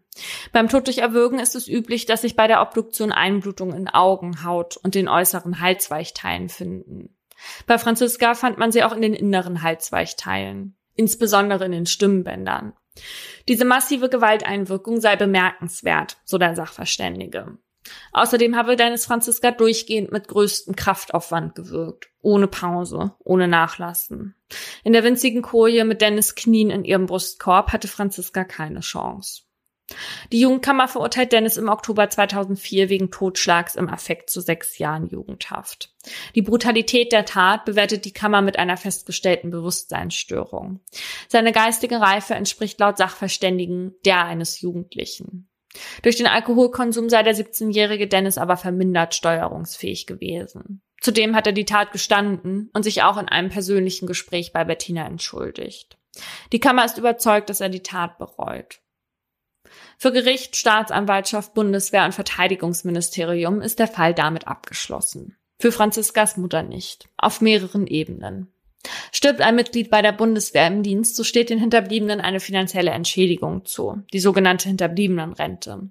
Beim Tod durch Erwürgen ist es üblich, dass sich bei der Obduktion Einblutungen in Augen, Haut und den äußeren Halsweichteilen finden. Bei Franziska fand man sie auch in den inneren Halsweichteilen, insbesondere in den Stimmbändern. Diese massive Gewalteinwirkung sei bemerkenswert, so der Sachverständige. Außerdem habe Dennis Franziska durchgehend mit größtem Kraftaufwand gewürgt, ohne Pause, ohne Nachlassen. In der winzigen Koje mit Dennis' Knien in ihrem Brustkorb hatte Franziska keine Chance. Die Jugendkammer verurteilt Dennis im Oktober zweitausendvier wegen Totschlags im Affekt zu sechs Jahren Jugendhaft. Die Brutalität der Tat bewertet die Kammer mit einer festgestellten Bewusstseinsstörung. Seine geistige Reife entspricht laut Sachverständigen der eines Jugendlichen. Durch den Alkoholkonsum sei der siebzehnjährige Dennis aber vermindert steuerungsfähig gewesen. Zudem hat er die Tat gestanden und sich auch in einem persönlichen Gespräch bei Bettina entschuldigt. Die Kammer ist überzeugt, dass er die Tat bereut. Für Gericht, Staatsanwaltschaft, Bundeswehr und Verteidigungsministerium ist der Fall damit abgeschlossen. Für Franziskas Mutter nicht. Auf mehreren Ebenen. Stirbt ein Mitglied bei der Bundeswehr im Dienst, so steht den Hinterbliebenen eine finanzielle Entschädigung zu, die sogenannte Hinterbliebenenrente.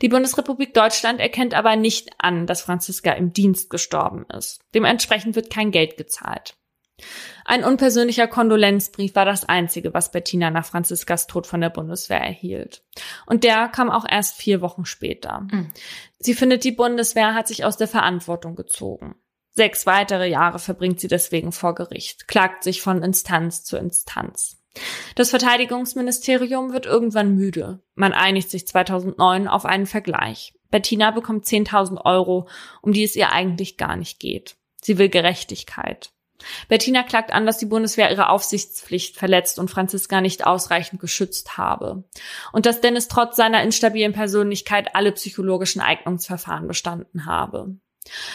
Die Bundesrepublik Deutschland erkennt aber nicht an, dass Franziska im Dienst gestorben ist. Dementsprechend wird kein Geld gezahlt. Ein unpersönlicher Kondolenzbrief war das Einzige, was Bettina nach Franziskas Tod von der Bundeswehr erhielt. Und der kam auch erst vier Wochen später. Mhm. Sie findet, die Bundeswehr hat sich aus der Verantwortung gezogen. Sechs weitere Jahre verbringt sie deswegen vor Gericht, klagt sich von Instanz zu Instanz. Das Verteidigungsministerium wird irgendwann müde. Man einigt sich zweitausendneun auf einen Vergleich. Bettina bekommt zehntausend Euro, um die es ihr eigentlich gar nicht geht. Sie will Gerechtigkeit. Bettina klagt an, dass die Bundeswehr ihre Aufsichtspflicht verletzt und Franziska nicht ausreichend geschützt habe. Und dass Dennis trotz seiner instabilen Persönlichkeit alle psychologischen Eignungsverfahren bestanden habe.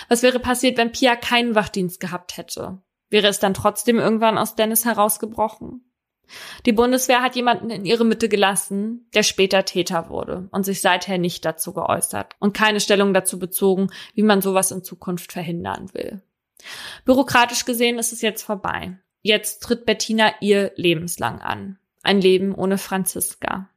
Was wäre passiert, wenn Pia keinen Wachdienst gehabt hätte? Wäre es dann trotzdem irgendwann aus Dennis herausgebrochen? Die Bundeswehr hat jemanden in ihre Mitte gelassen, der später Täter wurde und sich seither nicht dazu geäußert und keine Stellung dazu bezogen, wie man sowas in Zukunft verhindern will. Bürokratisch gesehen ist es jetzt vorbei. Jetzt tritt Bettina ihr lebenslang an. Ein Leben ohne Franziska.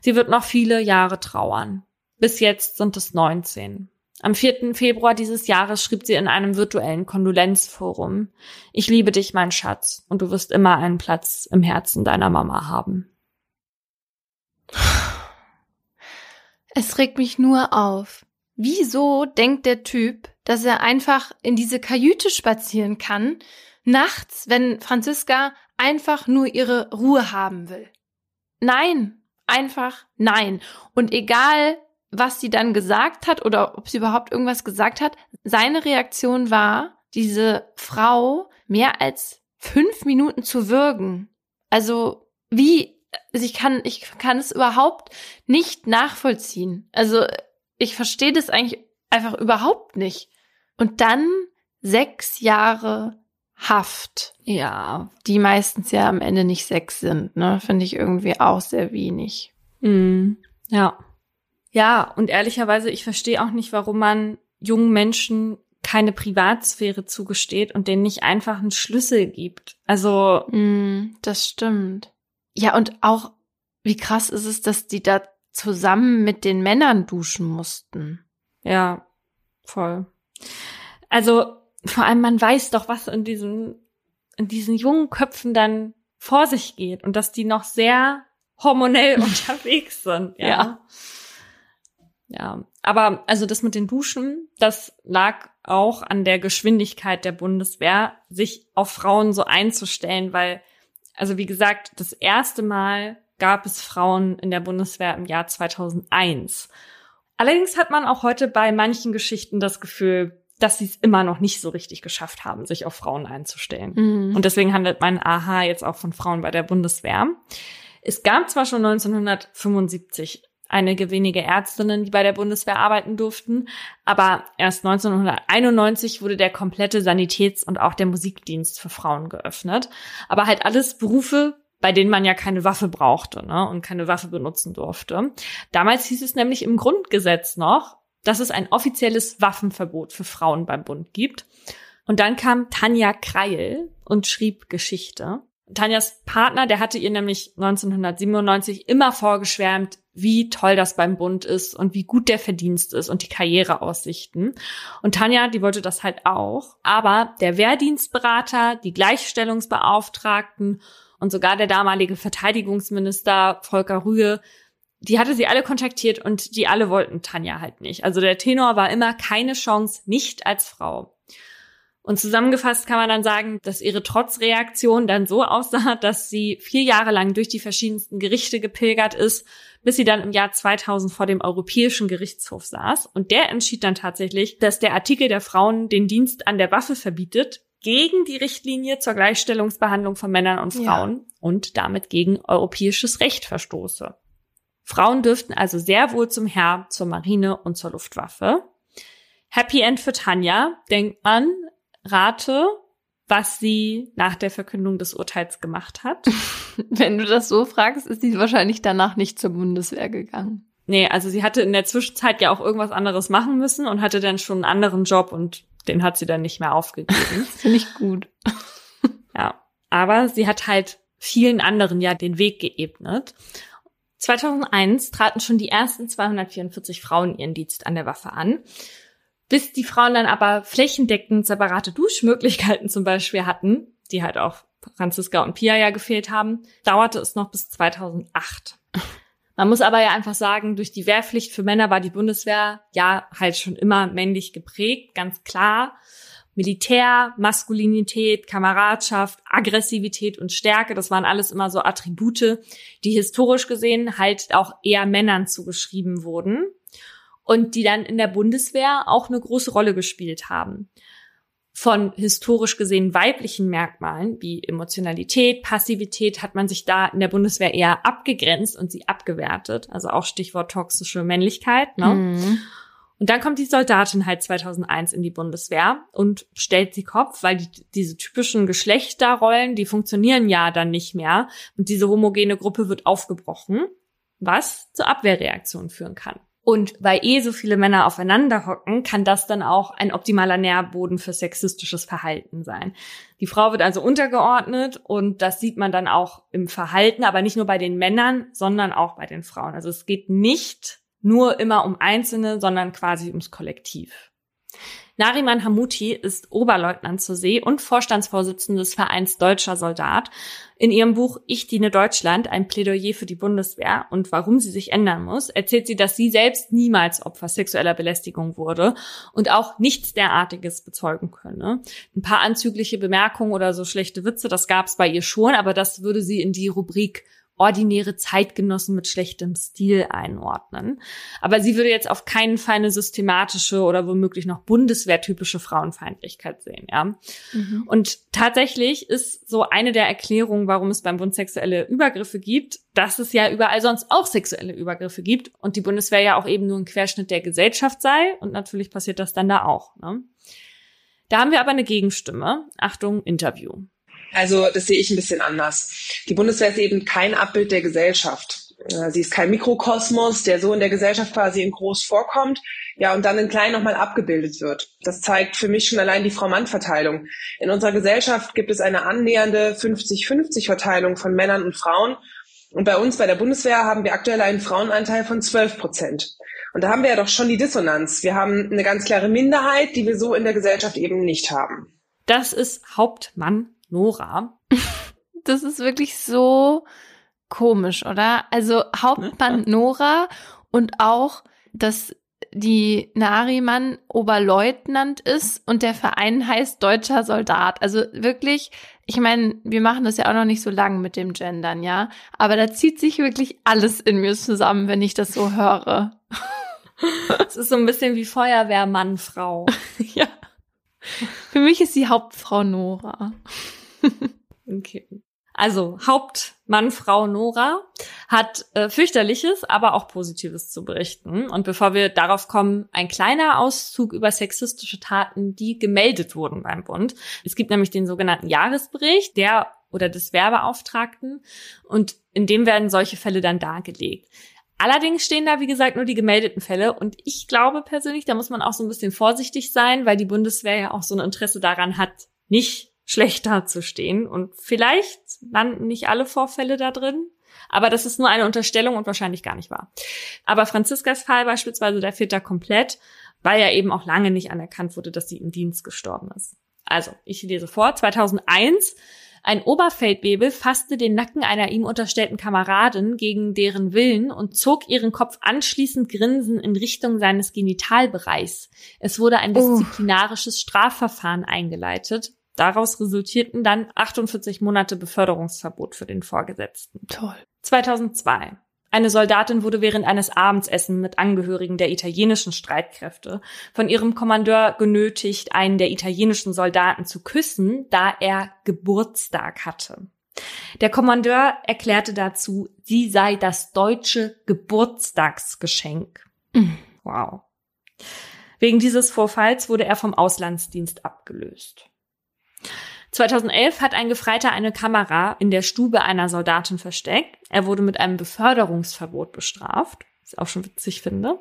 Sie wird noch viele Jahre trauern. Bis jetzt sind es neunzehn. Am vierten Februar dieses Jahres schrieb sie in einem virtuellen Kondolenzforum: Ich liebe dich, mein Schatz, und du wirst immer einen Platz im Herzen deiner Mama haben. Es regt mich nur auf. Wieso denkt der Typ, dass er einfach in diese Kajüte spazieren kann, nachts, wenn Franziska einfach nur ihre Ruhe haben will? Nein, einfach nein. Und egal, was sie dann gesagt hat oder ob sie überhaupt irgendwas gesagt hat, seine Reaktion war, diese Frau mehr als fünf Minuten zu würgen. Also wie, also ich kann, ich kann es überhaupt nicht nachvollziehen. Also ich verstehe das eigentlich einfach überhaupt nicht. Und dann sechs Jahre Haft. Ja, die meistens ja am Ende nicht sechs sind, ne? Finde ich irgendwie auch sehr wenig. Mhm. Ja. Ja, und ehrlicherweise, ich verstehe auch nicht, warum man jungen Menschen keine Privatsphäre zugesteht und denen nicht einfach einen Schlüssel gibt. Also, mm, das stimmt. Ja, und auch, wie krass ist es, dass die da zusammen mit den Männern duschen mussten. Ja, voll. Also, vor allem, man weiß doch, was in diesen, in diesen jungen Köpfen dann vor sich geht und dass die noch sehr hormonell unterwegs sind. Ja. ja. Ja, aber also das mit den Duschen, das lag auch an der Geschwindigkeit der Bundeswehr, sich auf Frauen so einzustellen, weil, also wie gesagt, das erste Mal gab es Frauen in der Bundeswehr im Jahr zweitausendeins. Allerdings hat man auch heute bei manchen Geschichten das Gefühl, dass sie es immer noch nicht so richtig geschafft haben, sich auf Frauen einzustellen. Mhm. Und deswegen handelt mein Aha jetzt auch von Frauen bei der Bundeswehr. Es gab zwar schon neunzehnhundertfünfundsiebzig einige wenige Ärztinnen, die bei der Bundeswehr arbeiten durften. Aber erst neunzehnhunderteinundneunzig wurde der komplette Sanitäts- und auch der Musikdienst für Frauen geöffnet. Aber halt alles Berufe, bei denen man ja keine Waffe brauchte, ne, und keine Waffe benutzen durfte. Damals hieß es nämlich im Grundgesetz noch, dass es ein offizielles Waffenverbot für Frauen beim Bund gibt. Und dann kam Tanja Kreil und schrieb Geschichte. Tanjas Partner, der hatte ihr nämlich neunzehnhundertsiebenundneunzig immer vorgeschwärmt, wie toll das beim Bund ist und wie gut der Verdienst ist und die Karriereaussichten. Und Tanja, die wollte das halt auch. Aber der Wehrdienstberater, die Gleichstellungsbeauftragten und sogar der damalige Verteidigungsminister Volker Rühe, die hatte sie alle kontaktiert und die alle wollten Tanja halt nicht. Also der Tenor war immer: keine Chance, nicht als Frau. Und zusammengefasst kann man dann sagen, dass ihre Trotzreaktion dann so aussah, dass sie vier Jahre lang durch die verschiedensten Gerichte gepilgert ist, bis sie dann im Jahr zweitausend vor dem Europäischen Gerichtshof saß. Und der entschied dann tatsächlich, dass der Artikel der Frauen den Dienst an der Waffe verbietet, gegen die Richtlinie zur Gleichstellungsbehandlung von Männern und Frauen, ja, und damit gegen europäisches Recht verstoße. Frauen dürften also sehr wohl zum Heer, zur Marine und zur Luftwaffe. Happy End für Tanja, denkt man. Rate, was sie nach der Verkündung des Urteils gemacht hat. Wenn du das so fragst, ist sie wahrscheinlich danach nicht zur Bundeswehr gegangen. Nee, also sie hatte in der Zwischenzeit ja auch irgendwas anderes machen müssen und hatte dann schon einen anderen Job und den hat sie dann nicht mehr aufgegeben. Finde ich gut. Ja, aber sie hat halt vielen anderen ja den Weg geebnet. zweitausendeins traten schon die ersten zweihundertvierundvierzig Frauen ihren Dienst an der Waffe an. Bis die Frauen dann aber flächendeckend separate Duschmöglichkeiten zum Beispiel hatten, die halt auch Franziska und Pia ja gefehlt haben, dauerte es noch bis zweitausendacht. Man muss aber ja einfach sagen, durch die Wehrpflicht für Männer war die Bundeswehr ja halt schon immer männlich geprägt, ganz klar. Militär, Maskulinität, Kameradschaft, Aggressivität und Stärke, das waren alles immer so Attribute, die historisch gesehen halt auch eher Männern zugeschrieben wurden und die dann in der Bundeswehr auch eine große Rolle gespielt haben. Von historisch gesehen weiblichen Merkmalen wie Emotionalität, Passivität hat man sich da in der Bundeswehr eher abgegrenzt und sie abgewertet. Also auch Stichwort toxische Männlichkeit, ne? Mhm. Und dann kommt die Soldatin halt zweitausendeins in die Bundeswehr und stellt sie Kopf, weil die, diese typischen Geschlechterrollen, die funktionieren ja dann nicht mehr. Und diese homogene Gruppe wird aufgebrochen, was zur Abwehrreaktion führen kann. Und weil eh so viele Männer aufeinander hocken, kann das dann auch ein optimaler Nährboden für sexistisches Verhalten sein. Die Frau wird also untergeordnet und das sieht man dann auch im Verhalten, aber nicht nur bei den Männern, sondern auch bei den Frauen. Also es geht nicht nur immer um Einzelne, sondern quasi ums Kollektiv. Nariman Hamuti ist Oberleutnant zur See und Vorstandsvorsitzende des Vereins Deutscher Soldat. In ihrem Buch Ich diene Deutschland, ein Plädoyer für die Bundeswehr und warum sie sich ändern muss, erzählt sie, dass sie selbst niemals Opfer sexueller Belästigung wurde und auch nichts derartiges bezeugen könne. Ein paar anzügliche Bemerkungen oder so schlechte Witze, das gab es bei ihr schon, aber das würde sie in die Rubrik ordinäre Zeitgenossen mit schlechtem Stil einordnen. Aber sie würde jetzt auf keinen Fall eine systematische oder womöglich noch bundeswehrtypische Frauenfeindlichkeit sehen, ja. Mhm. Und tatsächlich ist so eine der Erklärungen, warum es beim Bund sexuelle Übergriffe gibt, dass es ja überall sonst auch sexuelle Übergriffe gibt und die Bundeswehr ja auch eben nur ein Querschnitt der Gesellschaft sei. Und natürlich passiert das dann da auch, ne? Da haben wir aber eine Gegenstimme. Achtung, Interview. Also das sehe ich ein bisschen anders. Die Bundeswehr ist eben kein Abbild der Gesellschaft. Sie ist kein Mikrokosmos, der so in der Gesellschaft quasi in groß vorkommt, ja, und dann in klein nochmal abgebildet wird. Das zeigt für mich schon allein die Frau-Mann-Verteilung. In unserer Gesellschaft gibt es eine annähernde fünfzig fünfzig Verteilung von Männern und Frauen. Und bei uns, bei der Bundeswehr, haben wir aktuell einen Frauenanteil von zwölf Prozent. Und da haben wir ja doch schon die Dissonanz. Wir haben eine ganz klare Minderheit, die wir so in der Gesellschaft eben nicht haben. Das ist Hauptmann Nora. Das ist wirklich so komisch, oder? Also Hauptmann Nora und auch, dass die Nariman Oberleutnant ist und der Verein heißt Deutscher Soldat. Also wirklich, ich meine, wir machen das ja auch noch nicht so lang mit dem Gendern, ja? Aber da zieht sich wirklich alles in mir zusammen, wenn ich das so höre. Es ist so ein bisschen wie Feuerwehrmann, Frau. Ja. Für mich ist die Hauptfrau Nora. Okay. Also Hauptmann Frau Nora hat äh, fürchterliches, aber auch Positives zu berichten. Und bevor wir darauf kommen, ein kleiner Auszug über sexistische Taten, die gemeldet wurden beim Bund. Es gibt nämlich den sogenannten Jahresbericht der oder des Wehrbeauftragten und in dem werden solche Fälle dann dargelegt. Allerdings stehen da, wie gesagt, nur die gemeldeten Fälle. Und ich glaube persönlich, da muss man auch so ein bisschen vorsichtig sein, weil die Bundeswehr ja auch so ein Interesse daran hat, nicht schlecht dazustehen. Und vielleicht landen nicht alle Vorfälle da drin. Aber das ist nur eine Unterstellung und wahrscheinlich gar nicht wahr. Aber Franziskas Fall beispielsweise, der fehlt da komplett, weil ja eben auch lange nicht anerkannt wurde, dass sie im Dienst gestorben ist. Also, ich lese vor, zweitausendeins... Ein Oberfeldwebel fasste den Nacken einer ihm unterstellten Kameradin gegen deren Willen und zog ihren Kopf anschließend grinsend in Richtung seines Genitalbereichs. Es wurde ein disziplinarisches oh. Strafverfahren eingeleitet. Daraus resultierten dann achtundvierzig Monate Beförderungsverbot für den Vorgesetzten. Toll. zweitausendzwei. Eine Soldatin wurde während eines Abendessens mit Angehörigen der italienischen Streitkräfte von ihrem Kommandeur genötigt, einen der italienischen Soldaten zu küssen, da er Geburtstag hatte. Der Kommandeur erklärte dazu, sie sei das deutsche Geburtstagsgeschenk. Mhm. Wow. Wegen dieses Vorfalls wurde er vom Auslandsdienst abgelöst. zweitausendelf hat ein Gefreiter eine Kamera in der Stube einer Soldatin versteckt. Er wurde mit einem Beförderungsverbot bestraft, was ich auch schon witzig finde,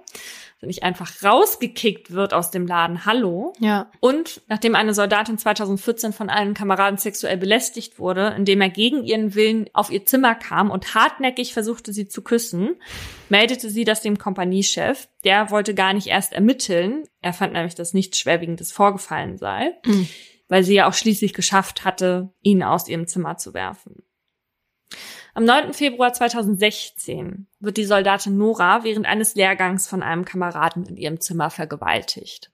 wenn nicht einfach rausgekickt wird aus dem Laden. Hallo. Ja. Und nachdem eine Soldatin zweitausendvierzehn von einem Kameraden sexuell belästigt wurde, indem er gegen ihren Willen auf ihr Zimmer kam und hartnäckig versuchte, sie zu küssen, meldete sie das dem Kompaniechef. Der wollte gar nicht erst ermitteln. Er fand nämlich, dass nichts Schwerwiegendes vorgefallen sei. Mhm. weil sie ja auch schließlich geschafft hatte, ihn aus ihrem Zimmer zu werfen. Am neunten Februar zweitausendsechzehn wird die Soldatin Nora während eines Lehrgangs von einem Kameraden in ihrem Zimmer vergewaltigt.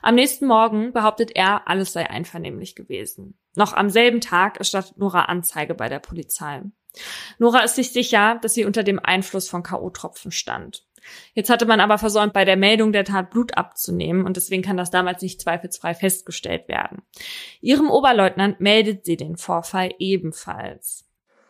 Am nächsten Morgen behauptet er, alles sei einvernehmlich gewesen. Noch am selben Tag erstattet Nora Anzeige bei der Polizei. Nora ist sich sicher, dass sie unter dem Einfluss von K O-Tropfen stand. Jetzt hatte man aber versäumt, bei der Meldung der Tat Blut abzunehmen und deswegen kann das damals nicht zweifelsfrei festgestellt werden. Ihrem Oberleutnant meldet sie den Vorfall ebenfalls.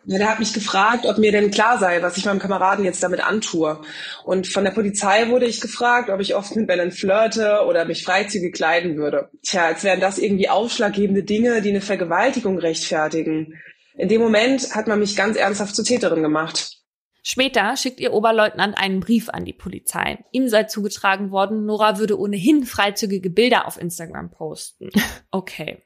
Ja, der hat mich gefragt, ob mir denn klar sei, was ich meinem Kameraden jetzt damit antue. Und von der Polizei wurde ich gefragt, ob ich oft mit Männern flirte oder mich freizügig kleiden würde. Tja, als wären das irgendwie ausschlaggebende Dinge, die eine Vergewaltigung rechtfertigen. In dem Moment hat man mich ganz ernsthaft zur Täterin gemacht. Später schickt ihr Oberleutnant einen Brief an die Polizei. Ihm sei zugetragen worden, Nora würde ohnehin freizügige Bilder auf Instagram posten. Okay.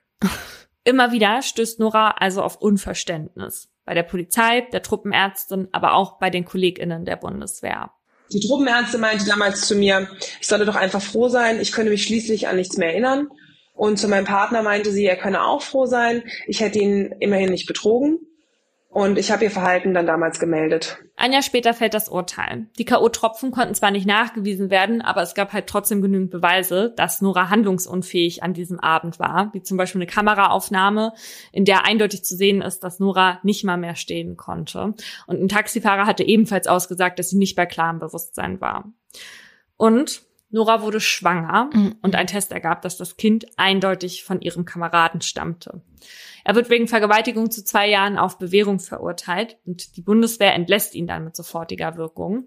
Immer wieder stößt Nora also auf Unverständnis. Bei der Polizei, der Truppenärztin, aber auch bei den KollegInnen der Bundeswehr. Die Truppenärztin meinte damals zu mir, ich solle doch einfach froh sein, ich könne mich schließlich an nichts mehr erinnern. Und zu meinem Partner meinte sie, er könne auch froh sein, ich hätte ihn immerhin nicht betrogen. Und ich habe ihr Verhalten dann damals gemeldet. Ein Jahr später fällt das Urteil. Die K O-Tropfen konnten zwar nicht nachgewiesen werden, aber es gab halt trotzdem genügend Beweise, dass Nora handlungsunfähig an diesem Abend war, wie zum Beispiel eine Kameraaufnahme, in der eindeutig zu sehen ist, dass Nora nicht mal mehr stehen konnte. Und ein Taxifahrer hatte ebenfalls ausgesagt, dass sie nicht bei klarem Bewusstsein war. Und Nora wurde schwanger und ein Test ergab, dass das Kind eindeutig von ihrem Kameraden stammte. Er wird wegen Vergewaltigung zu zwei Jahren auf Bewährung verurteilt und die Bundeswehr entlässt ihn dann mit sofortiger Wirkung.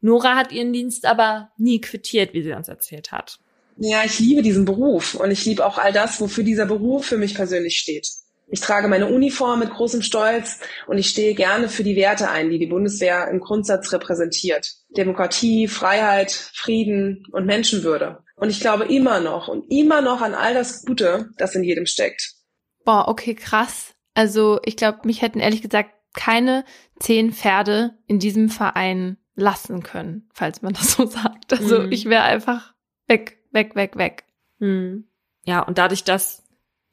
Nora hat ihren Dienst aber nie quittiert, wie sie uns erzählt hat. Ja, ich liebe diesen Beruf und ich liebe auch all das, wofür dieser Beruf für mich persönlich steht. Ich trage meine Uniform mit großem Stolz und ich stehe gerne für die Werte ein, die die Bundeswehr im Grundsatz repräsentiert. Demokratie, Freiheit, Frieden und Menschenwürde. Und ich glaube immer noch und immer noch an all das Gute, das in jedem steckt. Boah, okay, krass. Also ich glaube, mich hätten ehrlich gesagt keine zehn Pferde in diesem Verein lassen können, falls man das so sagt. Also mhm. ich wäre einfach weg, weg, weg, weg. Mhm. Ja, und dadurch, dass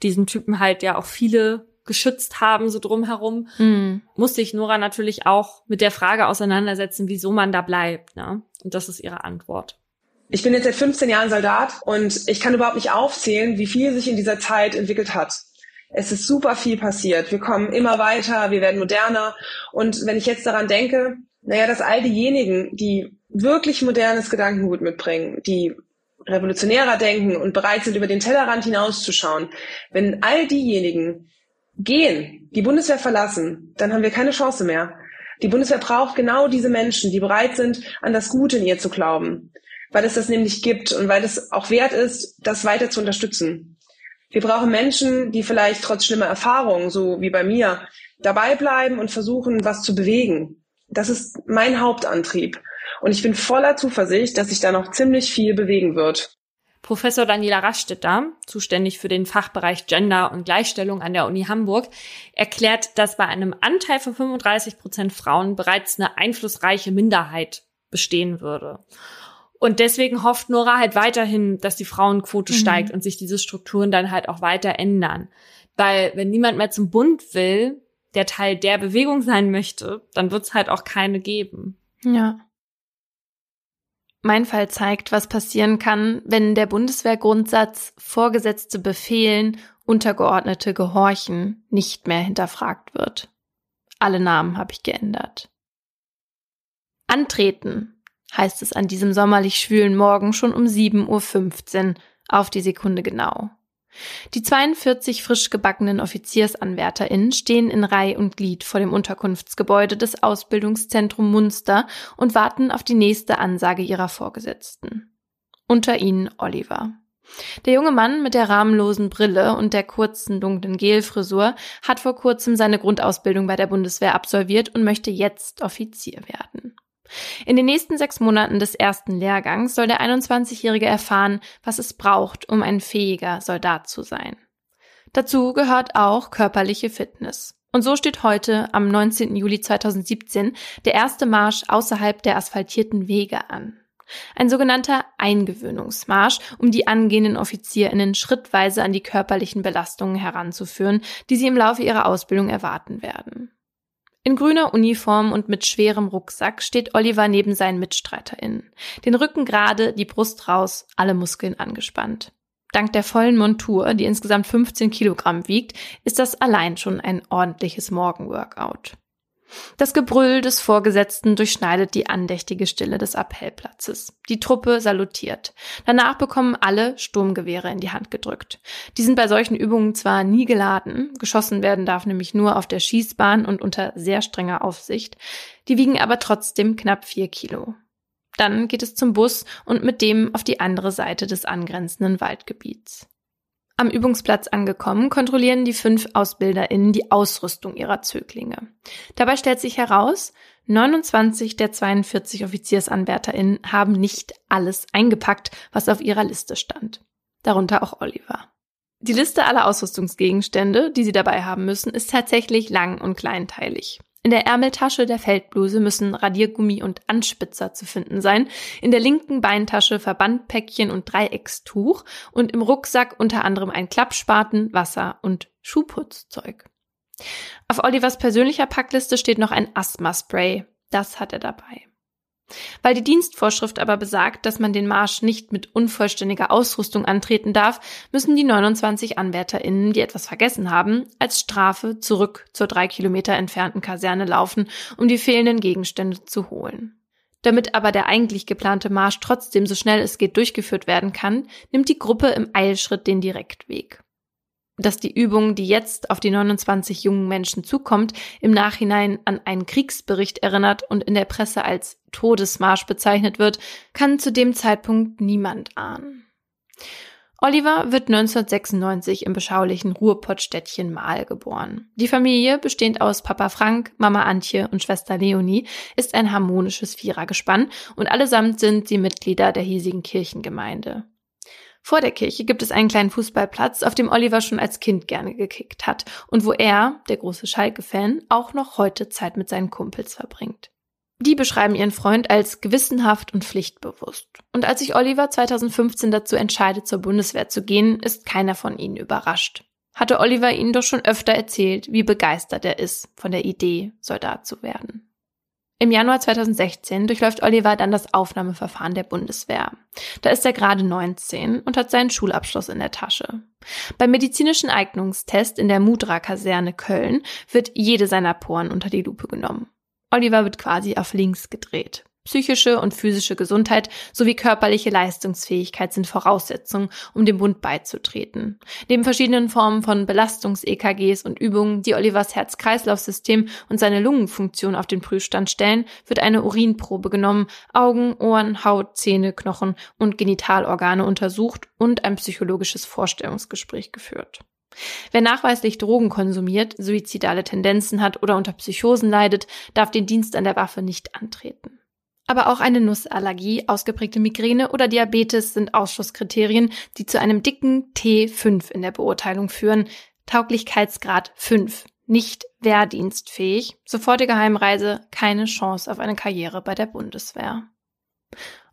diesen Typen halt ja auch viele geschützt haben, so drumherum, mm. musste ich Nora natürlich auch mit der Frage auseinandersetzen, wieso man da bleibt, ne? Und das ist ihre Antwort. Ich bin jetzt seit fünfzehn Jahren Soldat und ich kann überhaupt nicht aufzählen, wie viel sich in dieser Zeit entwickelt hat. Es ist super viel passiert. Wir kommen immer weiter, wir werden moderner. Und wenn ich jetzt daran denke, naja, dass all diejenigen, die wirklich modernes Gedankengut mitbringen, die revolutionärer denken und bereit sind, über den Tellerrand hinauszuschauen. Wenn all diejenigen gehen, die Bundeswehr verlassen, dann haben wir keine Chance mehr. Die Bundeswehr braucht genau diese Menschen, die bereit sind, an das Gute in ihr zu glauben, weil es das nämlich gibt und weil es auch wert ist, das weiter zu unterstützen. Wir brauchen Menschen, die vielleicht trotz schlimmer Erfahrungen, so wie bei mir, dabei bleiben und versuchen, was zu bewegen. Das ist mein Hauptantrieb. Und ich bin voller Zuversicht, dass sich da noch ziemlich viel bewegen wird. Professor Daniela Rastetter, zuständig für den Fachbereich Gender und Gleichstellung an der Uni Hamburg, erklärt, dass bei einem Anteil von fünfunddreißig Prozent Frauen bereits eine einflussreiche Minderheit bestehen würde. Und deswegen hofft Nora halt weiterhin, dass die Frauenquote mhm. steigt und sich diese Strukturen dann halt auch weiter ändern. Weil wenn niemand mehr zum Bund will, der Teil der Bewegung sein möchte, dann wird es halt auch keine geben. Ja. Mein Fall zeigt, was passieren kann, wenn der Bundeswehrgrundsatz Vorgesetzte befehlen, Untergeordnete gehorchen, nicht mehr hinterfragt wird. Alle Namen habe ich geändert. Antreten, heißt es an diesem sommerlich schwülen Morgen schon um sieben Uhr fünfzehn, auf die Sekunde genau. Die zweiundvierzig frisch gebackenen OffiziersanwärterInnen stehen in Reih und Glied vor dem Unterkunftsgebäude des Ausbildungszentrums Munster und warten auf die nächste Ansage ihrer Vorgesetzten. Unter ihnen Oliver. Der junge Mann mit der rahmenlosen Brille und der kurzen, dunklen Gelfrisur hat vor kurzem seine Grundausbildung bei der Bundeswehr absolviert und möchte jetzt Offizier werden. In den nächsten sechs Monaten des ersten Lehrgangs soll der einundzwanzigjährige erfahren, was es braucht, um ein fähiger Soldat zu sein. Dazu gehört auch körperliche Fitness. Und so steht heute, am neunzehnten Juli zweitausendsiebzehn, der erste Marsch außerhalb der asphaltierten Wege an. Ein sogenannter Eingewöhnungsmarsch, um die angehenden OffizierInnen schrittweise an die körperlichen Belastungen heranzuführen, die sie im Laufe ihrer Ausbildung erwarten werden. In grüner Uniform und mit schwerem Rucksack steht Oliver neben seinen MitstreiterInnen. Den Rücken gerade, die Brust raus, alle Muskeln angespannt. Dank der vollen Montur, die insgesamt fünfzehn Kilogramm wiegt, ist das allein schon ein ordentliches Morgenworkout. Das Gebrüll des Vorgesetzten durchschneidet die andächtige Stille des Appellplatzes. Die Truppe salutiert. Danach bekommen alle Sturmgewehre in die Hand gedrückt. Die sind bei solchen Übungen zwar nie geladen, geschossen werden darf nämlich nur auf der Schießbahn und unter sehr strenger Aufsicht, die wiegen aber trotzdem knapp vier Kilo. Dann geht es zum Bus und mit dem auf die andere Seite des angrenzenden Waldgebiets. Am Übungsplatz angekommen, kontrollieren die fünf AusbilderInnen die Ausrüstung ihrer Zöglinge. Dabei stellt sich heraus, neunundzwanzig der zweiundvierzig OffiziersanwärterInnen haben nicht alles eingepackt, was auf ihrer Liste stand. Darunter auch Oliver. Die Liste aller Ausrüstungsgegenstände, die sie dabei haben müssen, ist tatsächlich lang und kleinteilig. In der Ärmeltasche der Feldbluse müssen Radiergummi und Anspitzer zu finden sein, in der linken Beintasche Verbandpäckchen und Dreieckstuch und im Rucksack unter anderem ein Klappspaten, Wasser und Schuhputzzeug. Auf Olivers persönlicher Packliste steht noch ein Asthma-Spray. Das hat er dabei. Weil die Dienstvorschrift aber besagt, dass man den Marsch nicht mit unvollständiger Ausrüstung antreten darf, müssen die neunundzwanzig AnwärterInnen, die etwas vergessen haben, als Strafe zurück zur drei Kilometer entfernten Kaserne laufen, um die fehlenden Gegenstände zu holen. Damit aber der eigentlich geplante Marsch trotzdem so schnell es geht durchgeführt werden kann, nimmt die Gruppe im Eilschritt den Direktweg. Dass die Übung, die jetzt auf die neunundzwanzig jungen Menschen zukommt, im Nachhinein an einen Kriegsbericht erinnert und in der Presse als Todesmarsch bezeichnet wird, kann zu dem Zeitpunkt niemand ahnen. Oliver wird neunzehnhundertsechsundneunzig im beschaulichen Ruhrpottstädtchen Mahl geboren. Die Familie, bestehend aus Papa Frank, Mama Antje und Schwester Leonie, ist ein harmonisches Vierergespann und allesamt sind sie Mitglieder der hiesigen Kirchengemeinde. Vor der Kirche gibt es einen kleinen Fußballplatz, auf dem Oliver schon als Kind gerne gekickt hat und wo er, der große Schalke-Fan, auch noch heute Zeit mit seinen Kumpels verbringt. Die beschreiben ihren Freund als gewissenhaft und pflichtbewusst. Und als sich Oliver zweitausendfünfzehn dazu entscheidet, zur Bundeswehr zu gehen, ist keiner von ihnen überrascht. Hatte Oliver ihnen doch schon öfter erzählt, wie begeistert er ist von der Idee, Soldat zu werden. Im Januar zweitausendsechzehn durchläuft Oliver dann das Aufnahmeverfahren der Bundeswehr. Da ist er gerade neunzehn und hat seinen Schulabschluss in der Tasche. Beim medizinischen Eignungstest in der Mudra-Kaserne Köln wird jede seiner Poren unter die Lupe genommen. Oliver wird quasi auf links gedreht. Psychische und physische Gesundheit sowie körperliche Leistungsfähigkeit sind Voraussetzungen, um dem Bund beizutreten. Neben verschiedenen Formen von Belastungs-E K Gs und Übungen, die Olivers Herz-Kreislauf-System und seine Lungenfunktion auf den Prüfstand stellen, wird eine Urinprobe genommen, Augen, Ohren, Haut, Zähne, Knochen und Genitalorgane untersucht und ein psychologisches Vorstellungsgespräch geführt. Wer nachweislich Drogen konsumiert, suizidale Tendenzen hat oder unter Psychosen leidet, darf den Dienst an der Waffe nicht antreten. Aber auch eine Nussallergie, ausgeprägte Migräne oder Diabetes sind Ausschlusskriterien, die zu einem dicken T fünf in der Beurteilung führen. Tauglichkeitsgrad fünf, nicht wehrdienstfähig, sofortige Heimreise, keine Chance auf eine Karriere bei der Bundeswehr.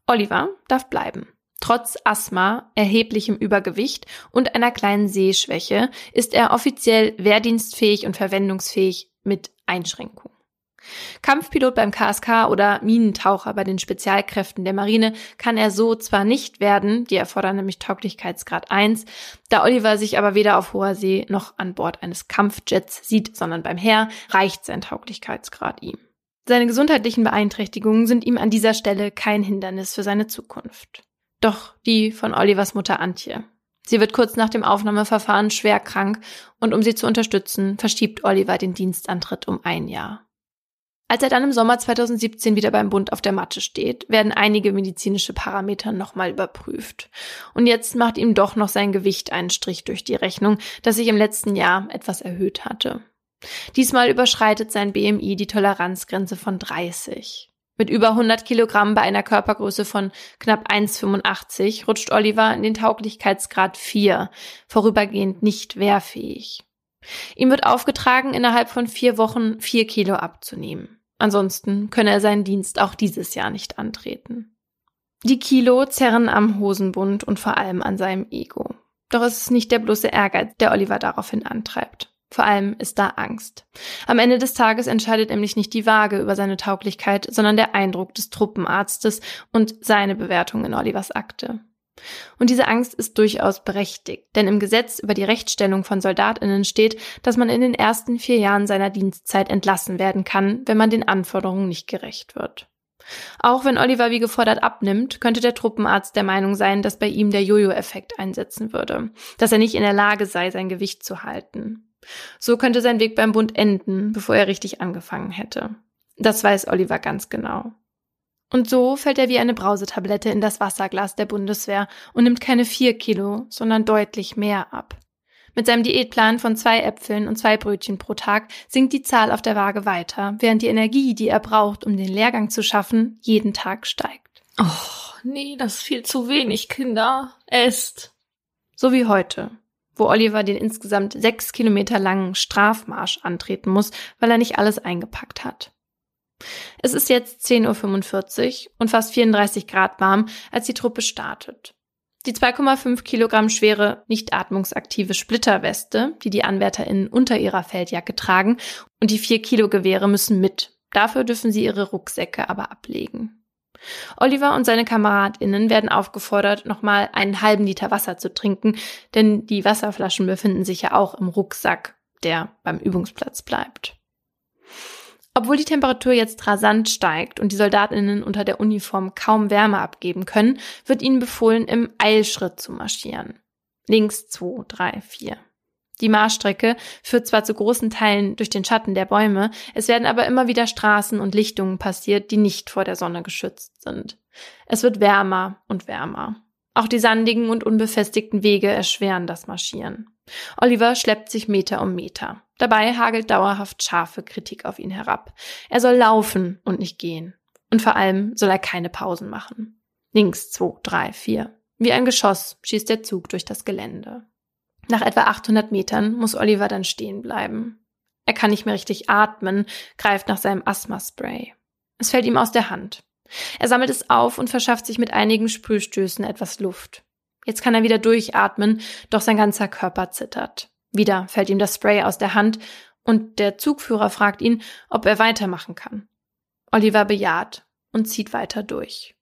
Oliver darf bleiben. Trotz Asthma, erheblichem Übergewicht und einer kleinen Sehschwäche ist er offiziell wehrdienstfähig und verwendungsfähig mit Einschränkungen. Kampfpilot beim K S K oder Minentaucher bei den Spezialkräften der Marine kann er so zwar nicht werden, die erfordern nämlich Tauglichkeitsgrad eins, da Oliver sich aber weder auf hoher See noch an Bord eines Kampfjets sieht, sondern beim Heer, reicht sein Tauglichkeitsgrad ihm. Seine gesundheitlichen Beeinträchtigungen sind ihm an dieser Stelle kein Hindernis für seine Zukunft. Doch die von Olivers Mutter Antje. Sie wird kurz nach dem Aufnahmeverfahren schwer krank und um sie zu unterstützen, verschiebt Oliver den Dienstantritt um ein Jahr. Als er dann im Sommer zweitausendsiebzehn wieder beim Bund auf der Matte steht, werden einige medizinische Parameter nochmal überprüft. Und jetzt macht ihm doch noch sein Gewicht einen Strich durch die Rechnung, das sich im letzten Jahr etwas erhöht hatte. Diesmal überschreitet sein B M I die Toleranzgrenze von dreißig. Mit über hundert Kilogramm bei einer Körpergröße von knapp eins Komma fünfundachtzig rutscht Oliver in den Tauglichkeitsgrad vier, vorübergehend nicht wehrfähig. Ihm wird aufgetragen, innerhalb von vier Wochen vier Kilo abzunehmen. Ansonsten könne er seinen Dienst auch dieses Jahr nicht antreten. Die Kilo zerren am Hosenbund und vor allem an seinem Ego. Doch es ist nicht der bloße Ehrgeiz, der Oliver daraufhin antreibt. Vor allem ist da Angst. Am Ende des Tages entscheidet nämlich nicht die Waage über seine Tauglichkeit, sondern der Eindruck des Truppenarztes und seine Bewertung in Olivers Akte. Und diese Angst ist durchaus berechtigt, denn im Gesetz über die Rechtsstellung von SoldatInnen steht, dass man in den ersten vier Jahren seiner Dienstzeit entlassen werden kann, wenn man den Anforderungen nicht gerecht wird. Auch wenn Oliver wie gefordert abnimmt, könnte der Truppenarzt der Meinung sein, dass bei ihm der Jojo-Effekt einsetzen würde, dass er nicht in der Lage sei, sein Gewicht zu halten. So könnte sein Weg beim Bund enden, bevor er richtig angefangen hätte. Das weiß Oliver ganz genau. Und so fällt er wie eine Brausetablette in das Wasserglas der Bundeswehr und nimmt keine vier Kilo, sondern deutlich mehr ab. Mit seinem Diätplan von zwei Äpfeln und zwei Brötchen pro Tag sinkt die Zahl auf der Waage weiter, während die Energie, die er braucht, um den Lehrgang zu schaffen, jeden Tag steigt. Och, nee, das ist viel zu wenig, Kinder. Esst. So wie heute, wo Oliver den insgesamt sechs Kilometer langen Strafmarsch antreten muss, weil er nicht alles eingepackt hat. Es ist jetzt zehn Uhr fünfundvierzig und fast vierunddreißig Grad warm, als die Truppe startet. Die zwei Komma fünf Kilogramm schwere, nicht atmungsaktive Splitterweste, die die AnwärterInnen unter ihrer Feldjacke tragen, und die vier Kilo Gewehre müssen mit. Dafür dürfen sie ihre Rucksäcke aber ablegen. Oliver und seine KameradInnen werden aufgefordert, nochmal einen halben Liter Wasser zu trinken, denn die Wasserflaschen befinden sich ja auch im Rucksack, der beim Übungsplatz bleibt. Obwohl die Temperatur jetzt rasant steigt und die SoldatInnen unter der Uniform kaum Wärme abgeben können, wird ihnen befohlen, im Eilschritt zu marschieren. Links, zwei, drei, vier. Die Marschstrecke führt zwar zu großen Teilen durch den Schatten der Bäume, es werden aber immer wieder Straßen und Lichtungen passiert, die nicht vor der Sonne geschützt sind. Es wird wärmer und wärmer. Auch die sandigen und unbefestigten Wege erschweren das Marschieren. Oliver schleppt sich Meter um Meter. Dabei hagelt dauerhaft scharfe Kritik auf ihn herab. Er soll laufen und nicht gehen. Und vor allem soll er keine Pausen machen. Links, zwei, drei, vier. Wie ein Geschoss schießt der Zug durch das Gelände. Nach etwa achthundert Metern muss Oliver dann stehen bleiben. Er kann nicht mehr richtig atmen, greift nach seinem Asthma-Spray. Es fällt ihm aus der Hand. Er sammelt es auf und verschafft sich mit einigen Sprühstößen etwas Luft. Jetzt kann er wieder durchatmen, doch sein ganzer Körper zittert. Wieder fällt ihm das Spray aus der Hand und der Zugführer fragt ihn, ob er weitermachen kann. Oliver bejaht und zieht weiter durch.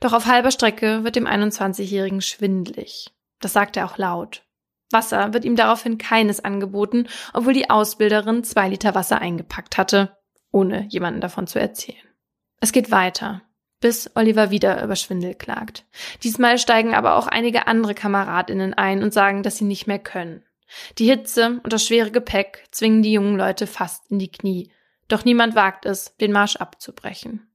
Doch auf halber Strecke wird dem einundzwanzigjährigen schwindelig. Das sagt er auch laut. Wasser wird ihm daraufhin keines angeboten, obwohl die Ausbilderin zwei Liter Wasser eingepackt hatte, ohne jemanden davon zu erzählen. Es geht weiter, bis Oliver wieder über Schwindel klagt. Diesmal steigen aber auch einige andere KameradInnen ein und sagen, dass sie nicht mehr können. Die Hitze und das schwere Gepäck zwingen die jungen Leute fast in die Knie. Doch niemand wagt es, den Marsch abzubrechen.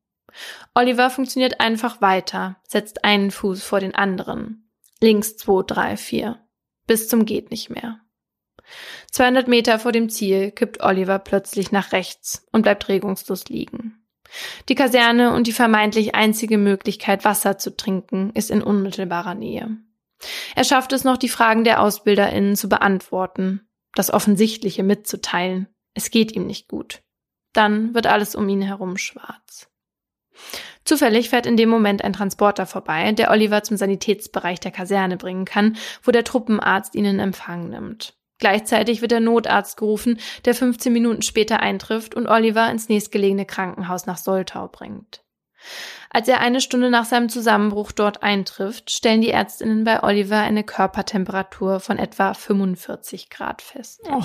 Oliver funktioniert einfach weiter, setzt einen Fuß vor den anderen. Links, zwei, drei, vier. Bis zum geht nicht mehr. zweihundert Meter vor dem Ziel kippt Oliver plötzlich nach rechts und bleibt regungslos liegen. Die Kaserne und die vermeintlich einzige Möglichkeit, Wasser zu trinken, ist in unmittelbarer Nähe. Er schafft es noch, die Fragen der AusbilderInnen zu beantworten, das Offensichtliche mitzuteilen. Es geht ihm nicht gut. Dann wird alles um ihn herum schwarz. Zufällig fährt in dem Moment ein Transporter vorbei, der Oliver zum Sanitätsbereich der Kaserne bringen kann, wo der Truppenarzt ihn in Empfang nimmt. Gleichzeitig wird der Notarzt gerufen, der fünfzehn Minuten später eintrifft und Oliver ins nächstgelegene Krankenhaus nach Soltau bringt. Als er eine Stunde nach seinem Zusammenbruch dort eintrifft, stellen die Ärztinnen bei Oliver eine Körpertemperatur von etwa fünfundvierzig Grad fest. Oh.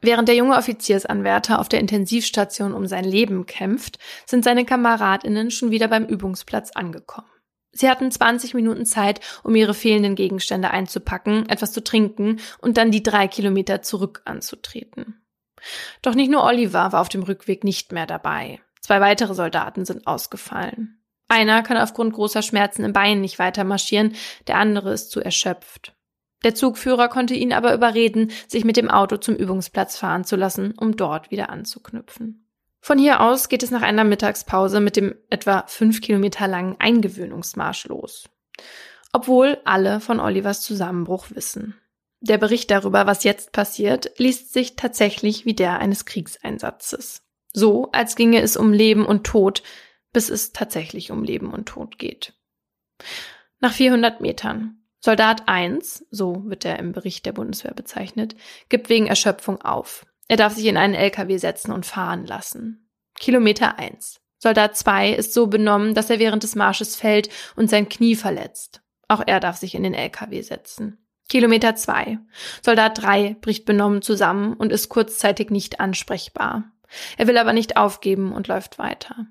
Während der junge Offiziersanwärter auf der Intensivstation um sein Leben kämpft, sind seine KameradInnen schon wieder beim Übungsplatz angekommen. Sie hatten zwanzig Minuten Zeit, um ihre fehlenden Gegenstände einzupacken, etwas zu trinken und dann die drei Kilometer zurück anzutreten. Doch nicht nur Oliver war auf dem Rückweg nicht mehr dabei. Zwei weitere Soldaten sind ausgefallen. Einer kann aufgrund großer Schmerzen im Bein nicht weiter marschieren, der andere ist zu erschöpft. Der Zugführer konnte ihn aber überreden, sich mit dem Auto zum Übungsplatz fahren zu lassen, um dort wieder anzuknüpfen. Von hier aus geht es nach einer Mittagspause mit dem etwa fünf Kilometer langen Eingewöhnungsmarsch los. Obwohl alle von Olivers Zusammenbruch wissen. Der Bericht darüber, was jetzt passiert, liest sich tatsächlich wie der eines Kriegseinsatzes. So, als ginge es um Leben und Tod, bis es tatsächlich um Leben und Tod geht. Nach vierhundert Metern. Soldat eins, so wird er im Bericht der Bundeswehr bezeichnet, gibt wegen Erschöpfung auf. Er darf sich in einen L K W setzen und fahren lassen. Kilometer eins. Soldat zwei ist so benommen, dass er während des Marsches fällt und sein Knie verletzt. Auch er darf sich in den L K W setzen. Kilometer zwei. Soldat drei bricht benommen zusammen und ist kurzzeitig nicht ansprechbar. Er will aber nicht aufgeben und läuft weiter.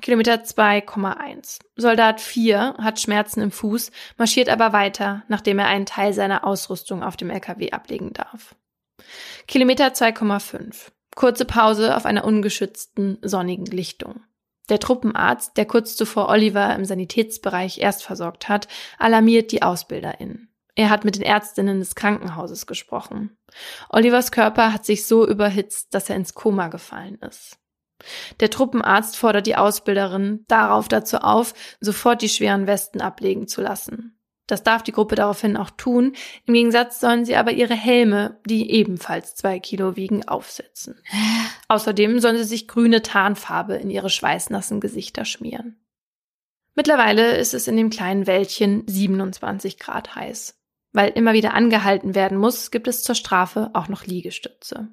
Kilometer zwei Komma eins. Soldat vier hat Schmerzen im Fuß, marschiert aber weiter, nachdem er einen Teil seiner Ausrüstung auf dem L K W ablegen darf. Kilometer zwei Komma fünf. Kurze Pause auf einer ungeschützten, sonnigen Lichtung. Der Truppenarzt, der kurz zuvor Oliver im Sanitätsbereich erst versorgt hat, alarmiert die AusbilderInnen. Er hat mit den Ärztinnen des Krankenhauses gesprochen. Olivers Körper hat sich so überhitzt, dass er ins Koma gefallen ist. Der Truppenarzt fordert die Ausbilderin darauf dazu auf, sofort die schweren Westen ablegen zu lassen. Das darf die Gruppe daraufhin auch tun, im Gegensatz sollen sie aber ihre Helme, die ebenfalls zwei Kilo wiegen, aufsetzen. Außerdem sollen sie sich grüne Tarnfarbe in ihre schweißnassen Gesichter schmieren. Mittlerweile ist es in dem kleinen Wäldchen siebenundzwanzig Grad heiß. Weil immer wieder angehalten werden muss, gibt es zur Strafe auch noch Liegestütze.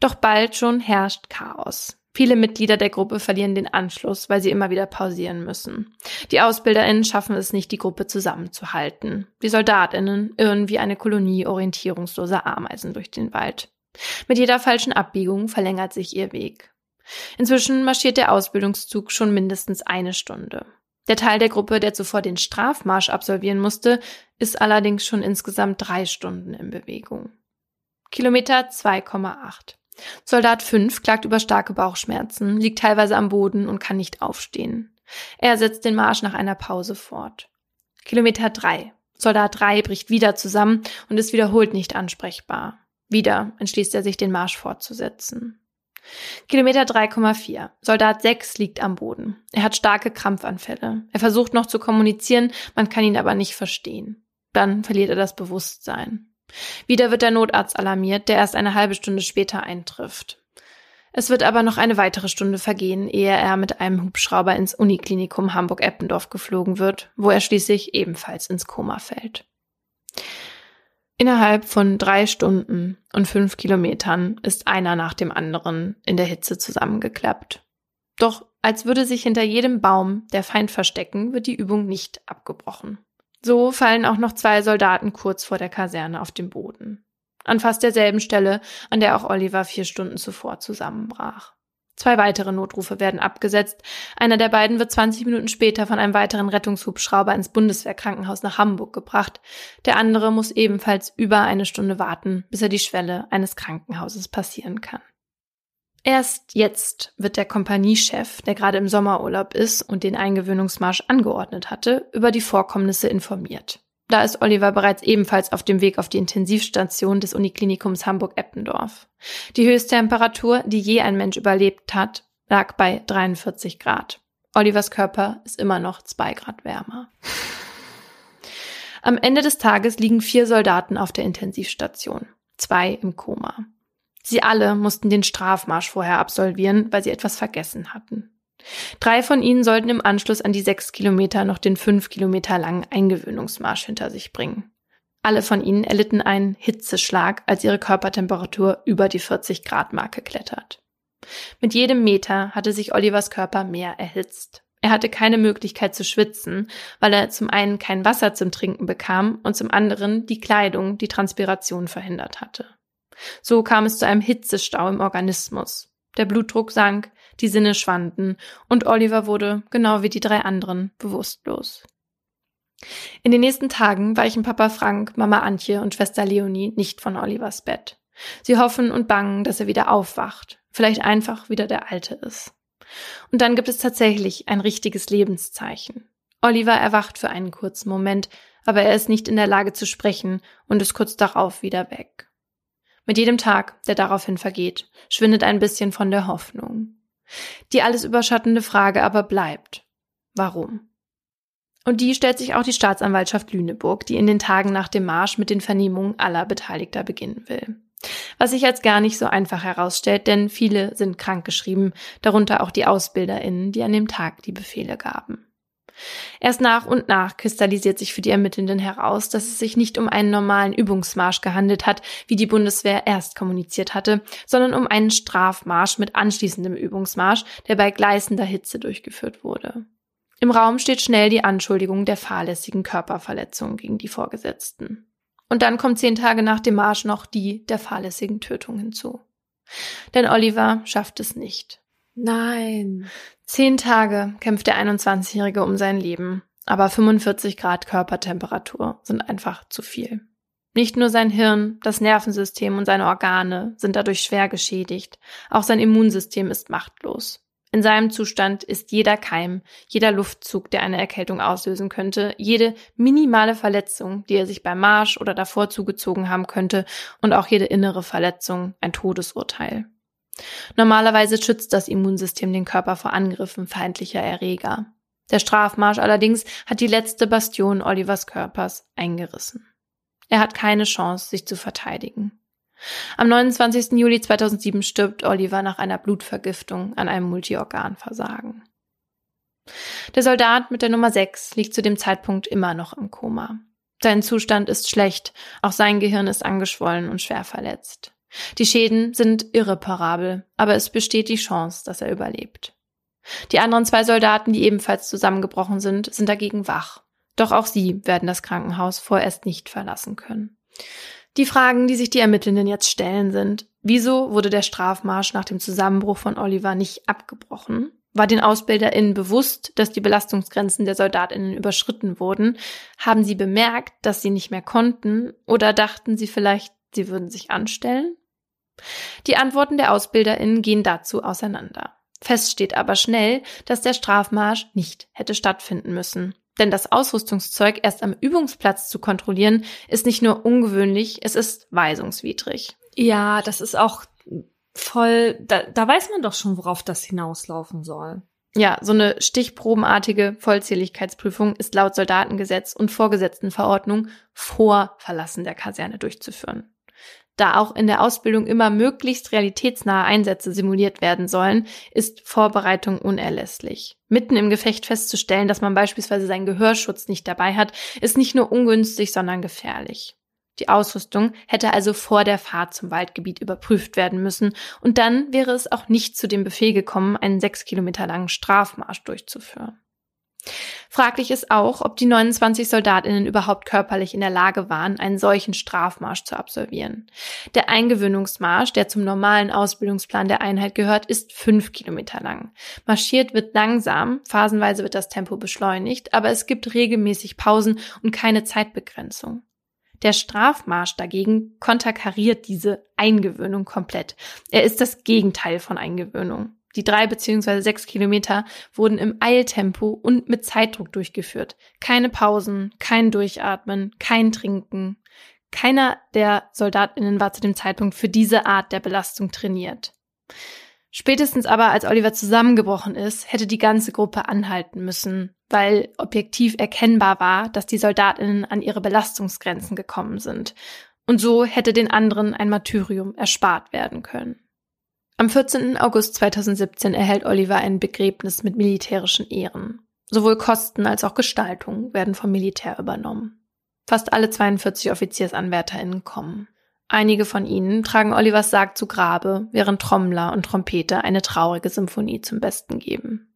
Doch bald schon herrscht Chaos. Viele Mitglieder der Gruppe verlieren den Anschluss, weil sie immer wieder pausieren müssen. Die AusbilderInnen schaffen es nicht, die Gruppe zusammenzuhalten. Die SoldatInnen irren wie eine Kolonie orientierungsloser Ameisen durch den Wald. Mit jeder falschen Abbiegung verlängert sich ihr Weg. Inzwischen marschiert der Ausbildungszug schon mindestens eine Stunde. Der Teil der Gruppe, der zuvor den Strafmarsch absolvieren musste, ist allerdings schon insgesamt drei Stunden in Bewegung. Kilometer zwei Komma acht. Soldat fünf klagt über starke Bauchschmerzen, liegt teilweise am Boden und kann nicht aufstehen. Er setzt den Marsch nach einer Pause fort. Kilometer drei. Soldat drei bricht wieder zusammen und ist wiederholt nicht ansprechbar. Wieder entschließt er sich, den Marsch fortzusetzen. Kilometer drei Komma vier. Soldat sechs liegt am Boden. Er hat starke Krampfanfälle. Er versucht noch zu kommunizieren, man kann ihn aber nicht verstehen. Dann verliert er das Bewusstsein. Wieder wird der Notarzt alarmiert, der erst eine halbe Stunde später eintrifft. Es wird aber noch eine weitere Stunde vergehen, ehe er mit einem Hubschrauber ins Uniklinikum Hamburg-Eppendorf geflogen wird, wo er schließlich ebenfalls ins Koma fällt. Innerhalb von drei Stunden und fünf Kilometern ist einer nach dem anderen in der Hitze zusammengeklappt. Doch als würde sich hinter jedem Baum der Feind verstecken, wird die Übung nicht abgebrochen. So fallen auch noch zwei Soldaten kurz vor der Kaserne auf den Boden. An fast derselben Stelle, an der auch Oliver vier Stunden zuvor zusammenbrach. Zwei weitere Notrufe werden abgesetzt. Einer der beiden wird zwanzig Minuten später von einem weiteren Rettungshubschrauber ins Bundeswehrkrankenhaus nach Hamburg gebracht. Der andere muss ebenfalls über eine Stunde warten, bis er die Schwelle eines Krankenhauses passieren kann. Erst jetzt wird der Kompaniechef, der gerade im Sommerurlaub ist und den Eingewöhnungsmarsch angeordnet hatte, über die Vorkommnisse informiert. Da ist Oliver bereits ebenfalls auf dem Weg auf die Intensivstation des Uniklinikums Hamburg-Eppendorf. Die Höchsttemperatur, die je ein Mensch überlebt hat, lag bei dreiundvierzig Grad. Olivers Körper ist immer noch zwei Grad wärmer. Am Ende des Tages liegen vier Soldaten auf der Intensivstation, zwei im Koma. Sie alle mussten den Strafmarsch vorher absolvieren, weil sie etwas vergessen hatten. Drei von ihnen sollten im Anschluss an die sechs Kilometer noch den fünf Kilometer langen Eingewöhnungsmarsch hinter sich bringen. Alle von ihnen erlitten einen Hitzeschlag, als ihre Körpertemperatur über die vierzig Grad Marke klettert. Mit jedem Meter hatte sich Olivers Körper mehr erhitzt. Er hatte keine Möglichkeit zu schwitzen, weil er zum einen kein Wasser zum Trinken bekam und zum anderen die Kleidung die Transpiration verhindert hatte. So kam es zu einem Hitzestau im Organismus. Der Blutdruck sank, die Sinne schwanden und Oliver wurde, genau wie die drei anderen, bewusstlos. In den nächsten Tagen weichen Papa Frank, Mama Antje und Schwester Leonie nicht von Olivers Bett. Sie hoffen und bangen, dass er wieder aufwacht, vielleicht einfach wieder der Alte ist. Und dann gibt es tatsächlich ein richtiges Lebenszeichen. Oliver erwacht für einen kurzen Moment, aber er ist nicht in der Lage zu sprechen und ist kurz darauf wieder weg. Mit jedem Tag, der daraufhin vergeht, schwindet ein bisschen von der Hoffnung. Die alles überschattende Frage aber bleibt: Warum? Und die stellt sich auch die Staatsanwaltschaft Lüneburg, die in den Tagen nach dem Marsch mit den Vernehmungen aller Beteiligter beginnen will. Was sich als gar nicht so einfach herausstellt, denn viele sind krankgeschrieben, darunter auch die AusbilderInnen, die an dem Tag die Befehle gaben. Erst nach und nach kristallisiert sich für die Ermittelnden heraus, dass es sich nicht um einen normalen Übungsmarsch gehandelt hat, wie die Bundeswehr erst kommuniziert hatte, sondern um einen Strafmarsch mit anschließendem Übungsmarsch, der bei gleißender Hitze durchgeführt wurde. Im Raum steht schnell die Anschuldigung der fahrlässigen Körperverletzung gegen die Vorgesetzten. Und dann kommt zehn Tage nach dem Marsch noch die der fahrlässigen Tötung hinzu. Denn Oliver schafft es nicht. Nein. Zehn Tage kämpft der einundzwanzigjährige um sein Leben, aber fünfundvierzig Grad Körpertemperatur sind einfach zu viel. Nicht nur sein Hirn, das Nervensystem und seine Organe sind dadurch schwer geschädigt, auch sein Immunsystem ist machtlos. In seinem Zustand ist jeder Keim, jeder Luftzug, der eine Erkältung auslösen könnte, jede minimale Verletzung, die er sich beim Marsch oder davor zugezogen haben könnte, und auch jede innere Verletzung ein Todesurteil. Normalerweise schützt das Immunsystem den Körper vor Angriffen feindlicher Erreger. Der Strafmarsch allerdings hat die letzte Bastion Olivers Körpers eingerissen. Er hat keine Chance, sich zu verteidigen. Am neunundzwanzigsten Juli zweitausendsieben stirbt Oliver nach einer Blutvergiftung an einem Multiorganversagen. Der Soldat mit der Nummer sechs liegt zu dem Zeitpunkt immer noch im Koma. Sein Zustand ist schlecht, auch sein Gehirn ist angeschwollen und schwer verletzt. Die Schäden sind irreparabel, aber es besteht die Chance, dass er überlebt. Die anderen zwei Soldaten, die ebenfalls zusammengebrochen sind, sind dagegen wach. Doch auch sie werden das Krankenhaus vorerst nicht verlassen können. Die Fragen, die sich die Ermittelnden jetzt stellen, sind: Wieso wurde der Strafmarsch nach dem Zusammenbruch von Oliver nicht abgebrochen? War den AusbilderInnen bewusst, dass die Belastungsgrenzen der SoldatInnen überschritten wurden? Haben sie bemerkt, dass sie nicht mehr konnten? Oder dachten sie vielleicht, sie würden sich anstellen? Die Antworten der AusbilderInnen gehen dazu auseinander. Fest steht aber schnell, dass der Strafmarsch nicht hätte stattfinden müssen. Denn das Ausrüstungszeug erst am Übungsplatz zu kontrollieren, ist nicht nur ungewöhnlich, es ist weisungswidrig. Ja, das ist auch voll, da, da weiß man doch schon, worauf das hinauslaufen soll. Ja, so eine stichprobenartige Vollzähligkeitsprüfung ist laut Soldatengesetz und Vorgesetztenverordnung vor Verlassen der Kaserne durchzuführen. Da auch in der Ausbildung immer möglichst realitätsnahe Einsätze simuliert werden sollen, ist Vorbereitung unerlässlich. Mitten im Gefecht festzustellen, dass man beispielsweise seinen Gehörschutz nicht dabei hat, ist nicht nur ungünstig, sondern gefährlich. Die Ausrüstung hätte also vor der Fahrt zum Waldgebiet überprüft werden müssen, und dann wäre es auch nicht zu dem Befehl gekommen, einen sechs Kilometer langen Strafmarsch durchzuführen. Fraglich ist auch, ob die neunundzwanzig SoldatInnen überhaupt körperlich in der Lage waren, einen solchen Strafmarsch zu absolvieren. Der Eingewöhnungsmarsch, der zum normalen Ausbildungsplan der Einheit gehört, ist fünf Kilometer lang. Marschiert wird langsam, phasenweise wird das Tempo beschleunigt, aber es gibt regelmäßig Pausen und keine Zeitbegrenzung. Der Strafmarsch dagegen konterkariert diese Eingewöhnung komplett. Er ist das Gegenteil von Eingewöhnung. Die drei bzw. sechs Kilometer wurden im Eiltempo und mit Zeitdruck durchgeführt. Keine Pausen, kein Durchatmen, kein Trinken. Keiner der SoldatInnen war zu dem Zeitpunkt für diese Art der Belastung trainiert. Spätestens aber, als Oliver zusammengebrochen ist, hätte die ganze Gruppe anhalten müssen, weil objektiv erkennbar war, dass die SoldatInnen an ihre Belastungsgrenzen gekommen sind. Und so hätte den anderen ein Martyrium erspart werden können. Am vierzehnten August zweitausendsiebzehn erhält Oliver ein Begräbnis mit militärischen Ehren. Sowohl Kosten als auch Gestaltung werden vom Militär übernommen. Fast alle zweiundvierzig OffiziersanwärterInnen kommen. Einige von ihnen tragen Olivers Sarg zu Grabe, während Trommler und Trompeter eine traurige Symphonie zum Besten geben.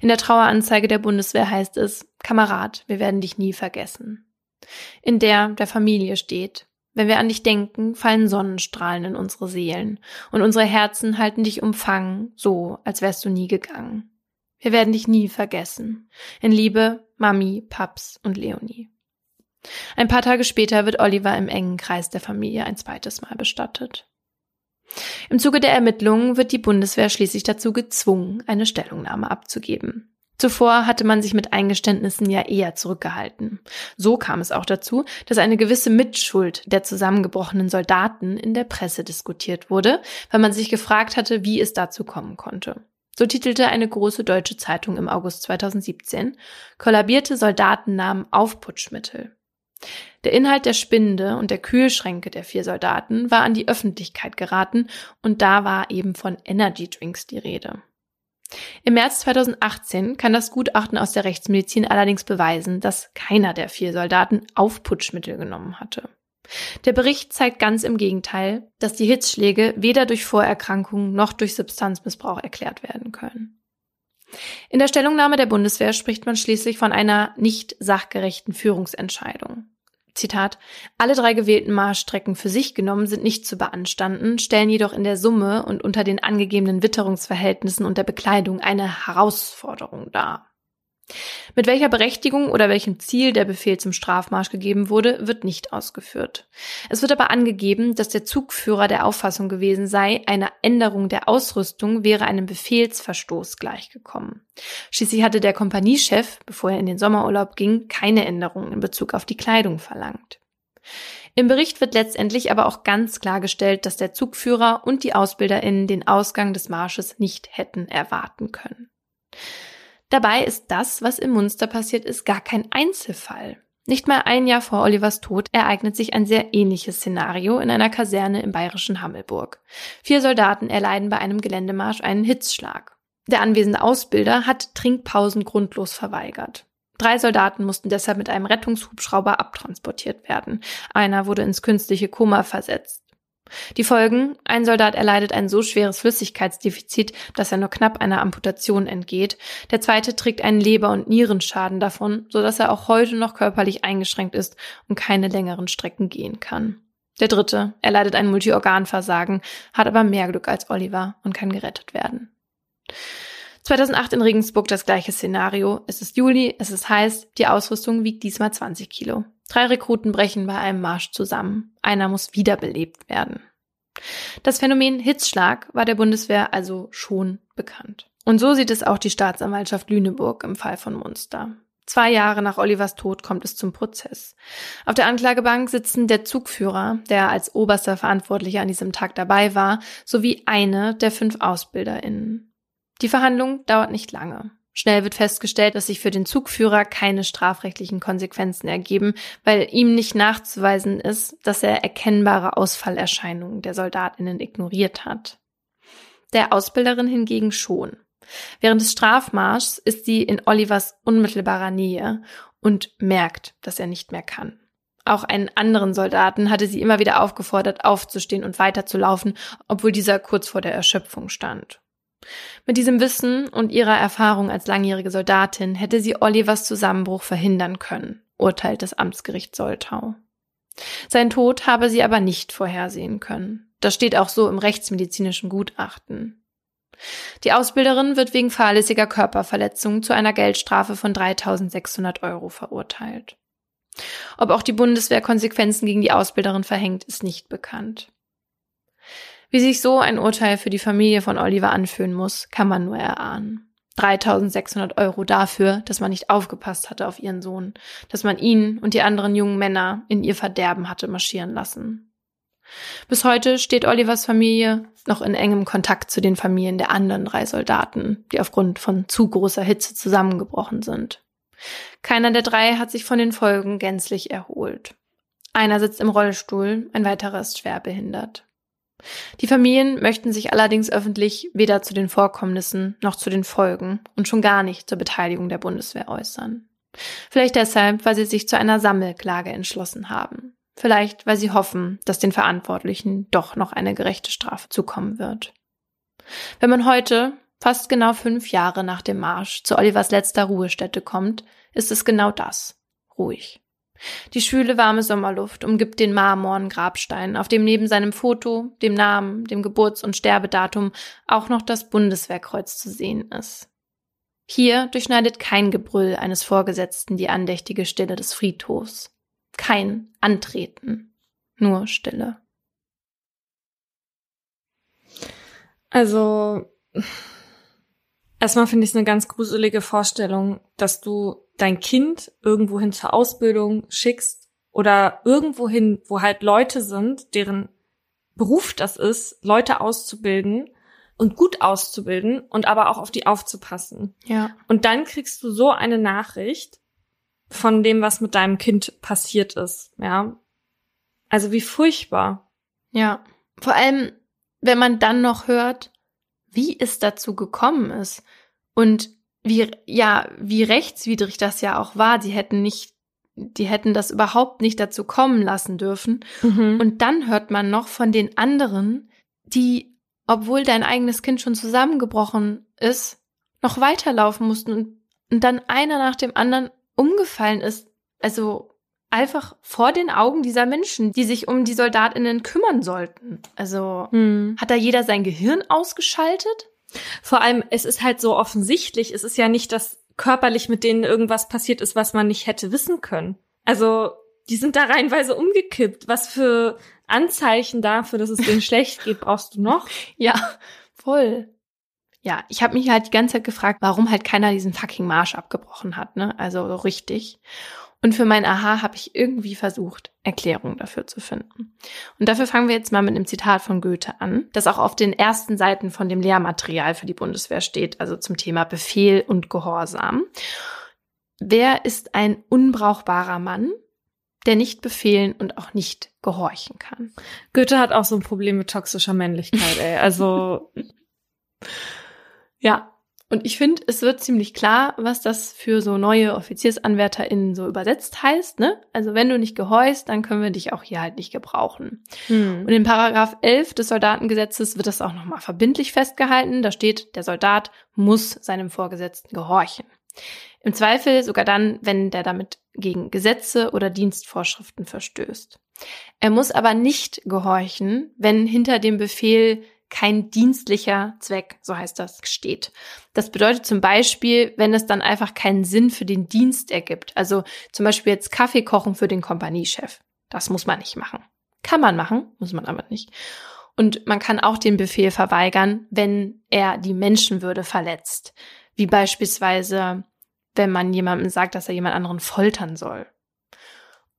In der Traueranzeige der Bundeswehr heißt es: Kamerad, wir werden dich nie vergessen. In der der Familie steht: Wenn wir an dich denken, fallen Sonnenstrahlen in unsere Seelen und unsere Herzen halten dich umfangen, so als wärst du nie gegangen. Wir werden dich nie vergessen. In Liebe, Mami, Paps und Leonie. Ein paar Tage später wird Oliver im engen Kreis der Familie ein zweites Mal bestattet. Im Zuge der Ermittlungen wird die Bundeswehr schließlich dazu gezwungen, eine Stellungnahme abzugeben. Zuvor hatte man sich mit Eingeständnissen ja eher zurückgehalten. So kam es auch dazu, dass eine gewisse Mitschuld der zusammengebrochenen Soldaten in der Presse diskutiert wurde, weil man sich gefragt hatte, wie es dazu kommen konnte. So titelte eine große deutsche Zeitung im August zweitausendsiebzehn: Kollabierte Soldaten nahmen Aufputschmittel. Der Inhalt der Spinde und der Kühlschränke der vier Soldaten war an die Öffentlichkeit geraten, und da war eben von Energy Drinks die Rede. Im März zweitausendachtzehn kann das Gutachten aus der Rechtsmedizin allerdings beweisen, dass keiner der vier Soldaten Aufputschmittel genommen hatte. Der Bericht zeigt ganz im Gegenteil, dass die Hitzschläge weder durch Vorerkrankungen noch durch Substanzmissbrauch erklärt werden können. In der Stellungnahme der Bundeswehr spricht man schließlich von einer nicht sachgerechten Führungsentscheidung. Zitat: Alle drei gewählten Marschstrecken für sich genommen sind nicht zu beanstanden, stellen jedoch in der Summe und unter den angegebenen Witterungsverhältnissen und der Bekleidung eine Herausforderung dar. Mit welcher Berechtigung oder welchem Ziel der Befehl zum Strafmarsch gegeben wurde, wird nicht ausgeführt. Es wird aber angegeben, dass der Zugführer der Auffassung gewesen sei, eine Änderung der Ausrüstung wäre einem Befehlsverstoß gleichgekommen. Schließlich hatte der Kompaniechef, bevor er in den Sommerurlaub ging, keine Änderung in Bezug auf die Kleidung verlangt. Im Bericht wird letztendlich aber auch ganz klargestellt, dass der Zugführer und die AusbilderInnen den Ausgang des Marsches nicht hätten erwarten können. Dabei ist das, was im Munster passiert ist, gar kein Einzelfall. Nicht mal ein Jahr vor Olivers Tod ereignet sich ein sehr ähnliches Szenario in einer Kaserne im bayerischen Hammelburg. Vier Soldaten erleiden bei einem Geländemarsch einen Hitzschlag. Der anwesende Ausbilder hat Trinkpausen grundlos verweigert. Drei Soldaten mussten deshalb mit einem Rettungshubschrauber abtransportiert werden. Einer wurde ins künstliche Koma versetzt. Die Folgen: Ein Soldat erleidet ein so schweres Flüssigkeitsdefizit, dass er nur knapp einer Amputation entgeht. Der zweite trägt einen Leber- und Nierenschaden davon, sodass er auch heute noch körperlich eingeschränkt ist und keine längeren Strecken gehen kann. Der dritte erleidet ein Multiorganversagen, hat aber mehr Glück als Oliver und kann gerettet werden. zweitausendacht in Regensburg das gleiche Szenario. Es ist Juli, es ist heiß, die Ausrüstung wiegt diesmal zwanzig Kilo. Drei Rekruten brechen bei einem Marsch zusammen. Einer muss wiederbelebt werden. Das Phänomen Hitzschlag war der Bundeswehr also schon bekannt. Und so sieht es auch die Staatsanwaltschaft Lüneburg im Fall von Munster. Zwei Jahre nach Olivers Tod kommt es zum Prozess. Auf der Anklagebank sitzen der Zugführer, der als oberster Verantwortlicher an diesem Tag dabei war, sowie eine der fünf AusbilderInnen. Die Verhandlung dauert nicht lange. Schnell wird festgestellt, dass sich für den Zugführer keine strafrechtlichen Konsequenzen ergeben, weil ihm nicht nachzuweisen ist, dass er erkennbare Ausfallerscheinungen der SoldatInnen ignoriert hat. Der Ausbilderin hingegen schon. Während des Strafmarschs ist sie in Olivers unmittelbarer Nähe und merkt, dass er nicht mehr kann. Auch einen anderen Soldaten hatte sie immer wieder aufgefordert, aufzustehen und weiterzulaufen, obwohl dieser kurz vor der Erschöpfung stand. Mit diesem Wissen und ihrer Erfahrung als langjährige Soldatin hätte sie Olivers Zusammenbruch verhindern können, urteilt das Amtsgericht Soltau. Sein Tod habe sie aber nicht vorhersehen können. Das steht auch so im rechtsmedizinischen Gutachten. Die Ausbilderin wird wegen fahrlässiger Körperverletzung zu einer Geldstrafe von dreitausendsechshundert Euro verurteilt. Ob auch die Bundeswehr Konsequenzen gegen die Ausbilderin verhängt, ist nicht bekannt. Wie sich so ein Urteil für die Familie von Oliver anfühlen muss, kann man nur erahnen. dreitausendsechshundert Euro dafür, dass man nicht aufgepasst hatte auf ihren Sohn, dass man ihn und die anderen jungen Männer in ihr Verderben hatte marschieren lassen. Bis heute steht Olivers Familie noch in engem Kontakt zu den Familien der anderen drei Soldaten, die aufgrund von zu großer Hitze zusammengebrochen sind. Keiner der drei hat sich von den Folgen gänzlich erholt. Einer sitzt im Rollstuhl, ein weiterer ist schwerbehindert. Die Familien möchten sich allerdings öffentlich weder zu den Vorkommnissen noch zu den Folgen und schon gar nicht zur Beteiligung der Bundeswehr äußern. Vielleicht deshalb, weil sie sich zu einer Sammelklage entschlossen haben. Vielleicht, weil sie hoffen, dass den Verantwortlichen doch noch eine gerechte Strafe zukommen wird. Wenn man heute, fast genau fünf Jahre nach dem Marsch, zu Olivers letzter Ruhestätte kommt, ist es genau das: ruhig. Die schwüle, warme Sommerluft umgibt den marmornen Grabstein, auf dem neben seinem Foto, dem Namen, dem Geburts- und Sterbedatum auch noch das Bundeswehrkreuz zu sehen ist. Hier durchschneidet kein Gebrüll eines Vorgesetzten die andächtige Stille des Friedhofs. Kein Antreten, nur Stille. Also, erstmal finde ich es eine ganz gruselige Vorstellung, dass du dein Kind irgendwohin zur Ausbildung schickst oder irgendwohin, wo halt Leute sind, deren Beruf das ist, Leute auszubilden und gut auszubilden und aber auch auf die aufzupassen. Ja. Und dann kriegst du so eine Nachricht von dem, was mit deinem Kind passiert ist. Ja. Also wie furchtbar. Ja. Vor allem, wenn man dann noch hört, wie es dazu gekommen ist. Und wie, ja, wie rechtswidrig das ja auch war, die hätten nicht, die hätten das überhaupt nicht dazu kommen lassen dürfen. Mhm. Und dann hört man noch von den anderen, die, obwohl dein eigenes Kind schon zusammengebrochen ist, noch weiterlaufen mussten und, und dann einer nach dem anderen umgefallen ist. Also einfach vor den Augen dieser Menschen, die sich um die SoldatInnen kümmern sollten. Also hm. hat da jeder sein Gehirn ausgeschaltet? Vor allem, es ist halt so offensichtlich. Es ist ja nicht, dass körperlich mit denen irgendwas passiert ist, was man nicht hätte wissen können. Also die sind da reihenweise umgekippt. Was für Anzeichen dafür, dass es denen schlecht geht, brauchst du noch? Ja, voll. Ja, ich habe mich halt die ganze Zeit gefragt, warum halt keiner diesen fucking Marsch abgebrochen hat, ne? Also so richtig. Und für mein Aha habe ich irgendwie versucht, Erklärungen dafür zu finden. Und dafür fangen wir jetzt mal mit einem Zitat von Goethe an, das auch auf den ersten Seiten von dem Lehrmaterial für die Bundeswehr steht, also zum Thema Befehl und Gehorsam. Wer ist ein unbrauchbarer Mann, der nicht befehlen und auch nicht gehorchen kann? Goethe hat auch so ein Problem mit toxischer Männlichkeit, ey. Also ja. Und ich finde, es wird ziemlich klar, was das für so neue OffiziersanwärterInnen so übersetzt heißt, ne? Also wenn du nicht gehorchst, dann können wir dich auch hier halt nicht gebrauchen. Hm. Und in Paragraph elf des Soldatengesetzes wird das auch nochmal verbindlich festgehalten. Da steht, der Soldat muss seinem Vorgesetzten gehorchen. Im Zweifel sogar dann, wenn der damit gegen Gesetze oder Dienstvorschriften verstößt. Er muss aber nicht gehorchen, wenn hinter dem Befehl kein dienstlicher Zweck, so heißt das, steht. Das bedeutet zum Beispiel, wenn es dann einfach keinen Sinn für den Dienst ergibt. Also zum Beispiel jetzt Kaffee kochen für den Kompaniechef. Das muss man nicht machen. Kann man machen, muss man aber nicht. Und man kann auch den Befehl verweigern, wenn er die Menschenwürde verletzt. Wie beispielsweise, wenn man jemandem sagt, dass er jemand anderen foltern soll.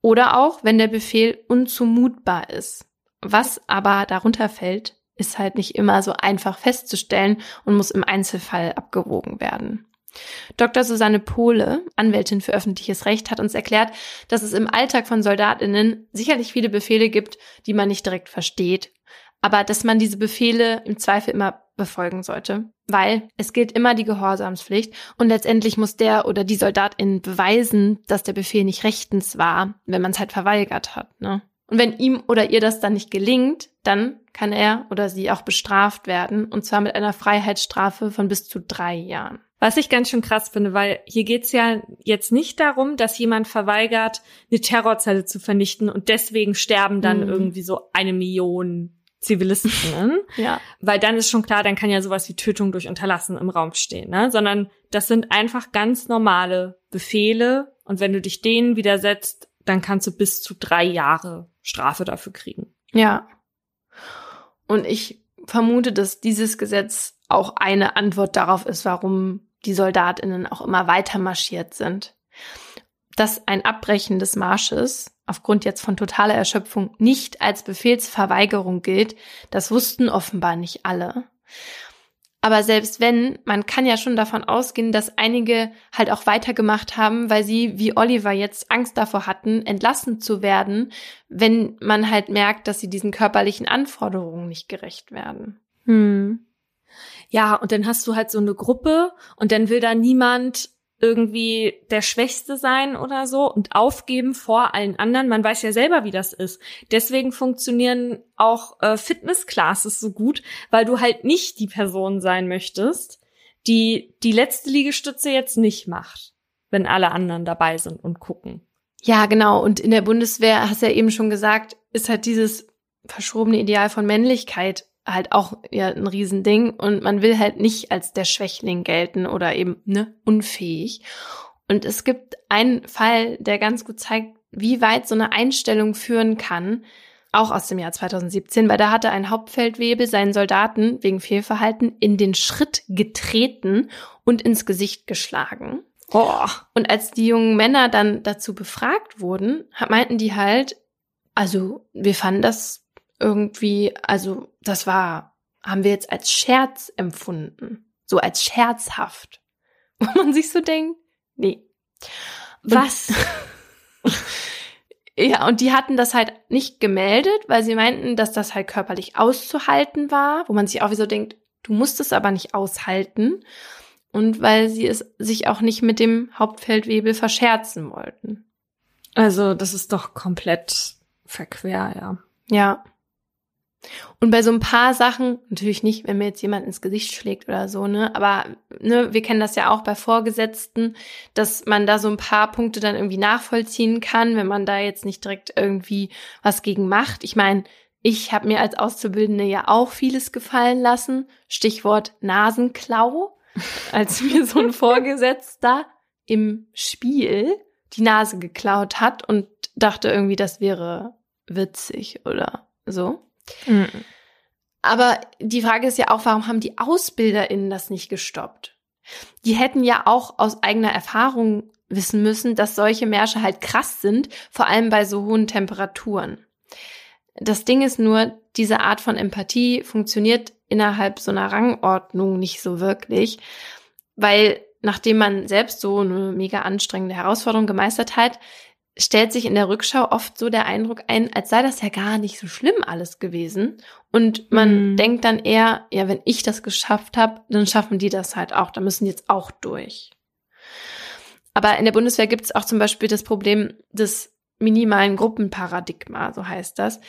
Oder auch, wenn der Befehl unzumutbar ist. Was aber darunter fällt, ist halt nicht immer so einfach festzustellen und muss im Einzelfall abgewogen werden. Doktor Susanne Pohle, Anwältin für öffentliches Recht, hat uns erklärt, dass es im Alltag von SoldatInnen sicherlich viele Befehle gibt, die man nicht direkt versteht, aber dass man diese Befehle im Zweifel immer befolgen sollte, weil es gilt immer die Gehorsamspflicht und letztendlich muss der oder die SoldatInnen beweisen, dass der Befehl nicht rechtens war, wenn man es halt verweigert hat, ne? Und wenn ihm oder ihr das dann nicht gelingt, dann kann er oder sie auch bestraft werden, und zwar mit einer Freiheitsstrafe von bis zu drei Jahren. Was ich ganz schön krass finde, weil hier geht's ja jetzt nicht darum, dass jemand verweigert, eine Terrorzelle zu vernichten und deswegen sterben dann mhm. irgendwie so eine Million Zivilisten. Ja. Weil dann ist schon klar, dann kann ja sowas wie Tötung durch Unterlassen im Raum stehen, ne? Sondern das sind einfach ganz normale Befehle und wenn du dich denen widersetzt, dann kannst du bis zu drei Jahre Strafe dafür kriegen. Ja. Und ich vermute, dass dieses Gesetz auch eine Antwort darauf ist, warum die SoldatInnen auch immer weiter marschiert sind. Dass ein Abbrechen des Marsches aufgrund jetzt von totaler Erschöpfung nicht als Befehlsverweigerung gilt, das wussten offenbar nicht alle. Aber selbst wenn, man kann ja schon davon ausgehen, dass einige halt auch weitergemacht haben, weil sie, wie Oliver jetzt, Angst davor hatten, entlassen zu werden, wenn man halt merkt, dass sie diesen körperlichen Anforderungen nicht gerecht werden. Hm. Ja, und dann hast du halt so eine Gruppe und dann will da niemand irgendwie der Schwächste sein oder so und aufgeben vor allen anderen. Man weiß ja selber, wie das ist. Deswegen funktionieren auch äh, Fitnessclasses so gut, weil du halt nicht die Person sein möchtest, die die letzte Liegestütze jetzt nicht macht, wenn alle anderen dabei sind und gucken. Ja, genau. Und in der Bundeswehr, hast du ja eben schon gesagt, ist halt dieses verschrobene Ideal von Männlichkeit halt auch ja ein Riesending und man will halt nicht als der Schwächling gelten oder eben ne unfähig. Und es gibt einen Fall, der ganz gut zeigt, wie weit so eine Einstellung führen kann, auch aus dem Jahr zweitausendsiebzehn, weil da hatte ein Hauptfeldwebel seinen Soldaten wegen Fehlverhalten in den Schritt getreten und ins Gesicht geschlagen. Oh. Und als die jungen Männer dann dazu befragt wurden, meinten die halt, also wir fanden das irgendwie, also das war, haben wir jetzt als Scherz empfunden. So als scherzhaft. Wo man sich so denkt, nee. Und was? Ja, und die hatten das halt nicht gemeldet, weil sie meinten, dass das halt körperlich auszuhalten war, wo man sich auch wie so denkt, du musst es aber nicht aushalten. und weil sie es sich auch nicht mit dem Hauptfeldwebel verscherzen wollten. Also das ist doch komplett verquer, ja. Ja. Und bei so ein paar Sachen, natürlich nicht, wenn mir jetzt jemand ins Gesicht schlägt oder so, ne, aber ne, wir kennen das ja auch bei Vorgesetzten, dass man da so ein paar Punkte dann irgendwie nachvollziehen kann, wenn man da jetzt nicht direkt irgendwie was gegen macht. Ich meine, ich habe mir als Auszubildende ja auch vieles gefallen lassen, Stichwort Nasenklau, als mir so ein Vorgesetzter im Spiel die Nase geklaut hat und dachte irgendwie, das wäre witzig oder so. Mhm. Aber die Frage ist ja auch, warum haben die AusbilderInnen das nicht gestoppt? Die hätten ja auch aus eigener Erfahrung wissen müssen, dass solche Märsche halt krass sind, vor allem bei so hohen Temperaturen. Das Ding ist nur, diese Art von Empathie funktioniert innerhalb so einer Rangordnung nicht so wirklich, weil nachdem man selbst so eine mega anstrengende Herausforderung gemeistert hat, stellt sich in der Rückschau oft so der Eindruck ein, als sei das ja gar nicht so schlimm alles gewesen. Und man mm. denkt dann eher, ja, wenn ich das geschafft habe, dann schaffen die das halt auch. Da müssen die jetzt auch durch. Aber in der Bundeswehr gibt es auch zum Beispiel das Problem des minimalen Gruppenparadigma, so heißt das.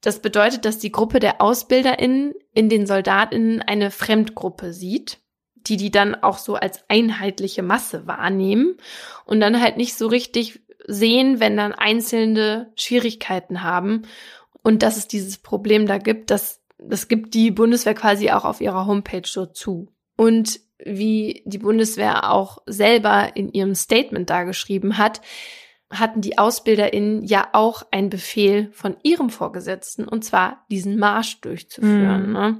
Das bedeutet, dass die Gruppe der AusbilderInnen in den SoldatInnen eine Fremdgruppe sieht, die die dann auch so als einheitliche Masse wahrnehmen und dann halt nicht so richtig sehen, wenn dann Einzelne Schwierigkeiten haben und dass es dieses Problem da gibt, dass das gibt die Bundeswehr quasi auch auf ihrer Homepage so zu. Und wie die Bundeswehr auch selber in ihrem Statement da geschrieben hat, hatten die AusbilderInnen ja auch einen Befehl von ihrem Vorgesetzten, und zwar diesen Marsch durchzuführen. Mhm. Ne?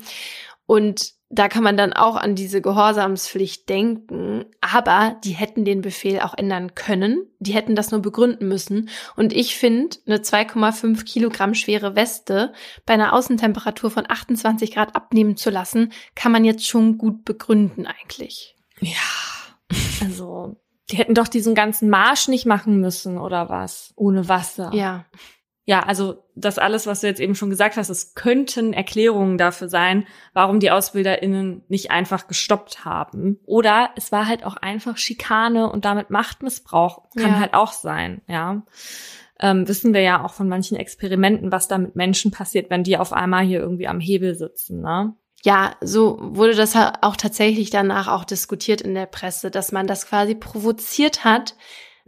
Und da kann man dann auch an diese Gehorsamspflicht denken, aber die hätten den Befehl auch ändern können. Die hätten das nur begründen müssen. Und ich finde, eine zwei Komma fünf Kilogramm schwere Weste bei einer Außentemperatur von achtundzwanzig Grad abnehmen zu lassen, kann man jetzt schon gut begründen eigentlich. Ja, also die hätten doch diesen ganzen Marsch nicht machen müssen oder was? Ohne Wasser. Ja. Ja, also das alles, was du jetzt eben schon gesagt hast, es könnten Erklärungen dafür sein, warum die AusbilderInnen nicht einfach gestoppt haben. Oder es war halt auch einfach Schikane und damit Machtmissbrauch. Kann ja halt auch sein, ja. Ähm, wissen wir ja auch von manchen Experimenten, was da mit Menschen passiert, wenn die auf einmal hier irgendwie am Hebel sitzen, ne? Ja, so wurde das auch tatsächlich danach auch diskutiert in der Presse, dass man das quasi provoziert hat,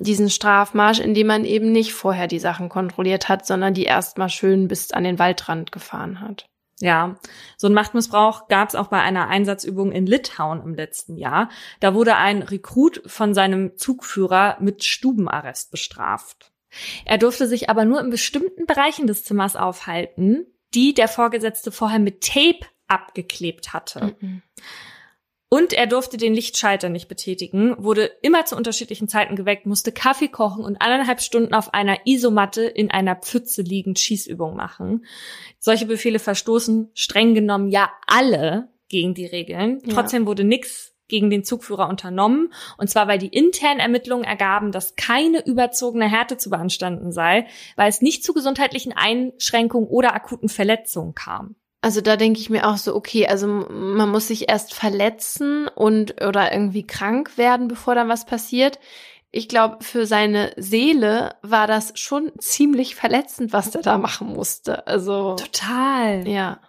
diesen Strafmarsch, indem man eben nicht vorher die Sachen kontrolliert hat, sondern die erstmal schön bis an den Waldrand gefahren hat. Ja, so einen Machtmissbrauch gab es auch bei einer Einsatzübung in Litauen im letzten Jahr. Da wurde ein Rekrut von seinem Zugführer mit Stubenarrest bestraft. Er durfte sich aber nur in bestimmten Bereichen des Zimmers aufhalten, die der Vorgesetzte vorher mit Tape abgeklebt hatte. Mhm. Und er durfte den Lichtschalter nicht betätigen, wurde immer zu unterschiedlichen Zeiten geweckt, musste Kaffee kochen und eineinhalb Stunden auf einer Isomatte in einer Pfütze liegend Schießübungen machen. Solche Befehle verstoßen streng genommen ja alle gegen die Regeln. Ja. Trotzdem wurde nichts gegen den Zugführer unternommen. Und zwar, weil die internen Ermittlungen ergaben, dass keine überzogene Härte zu beanstanden sei, weil es nicht zu gesundheitlichen Einschränkungen oder akuten Verletzungen kam. Also da denke ich mir auch so, okay, also man muss sich erst verletzen und oder irgendwie krank werden, bevor dann was passiert. Ich glaube, für seine Seele war das schon ziemlich verletzend, was der da machen musste. Also total. Ja.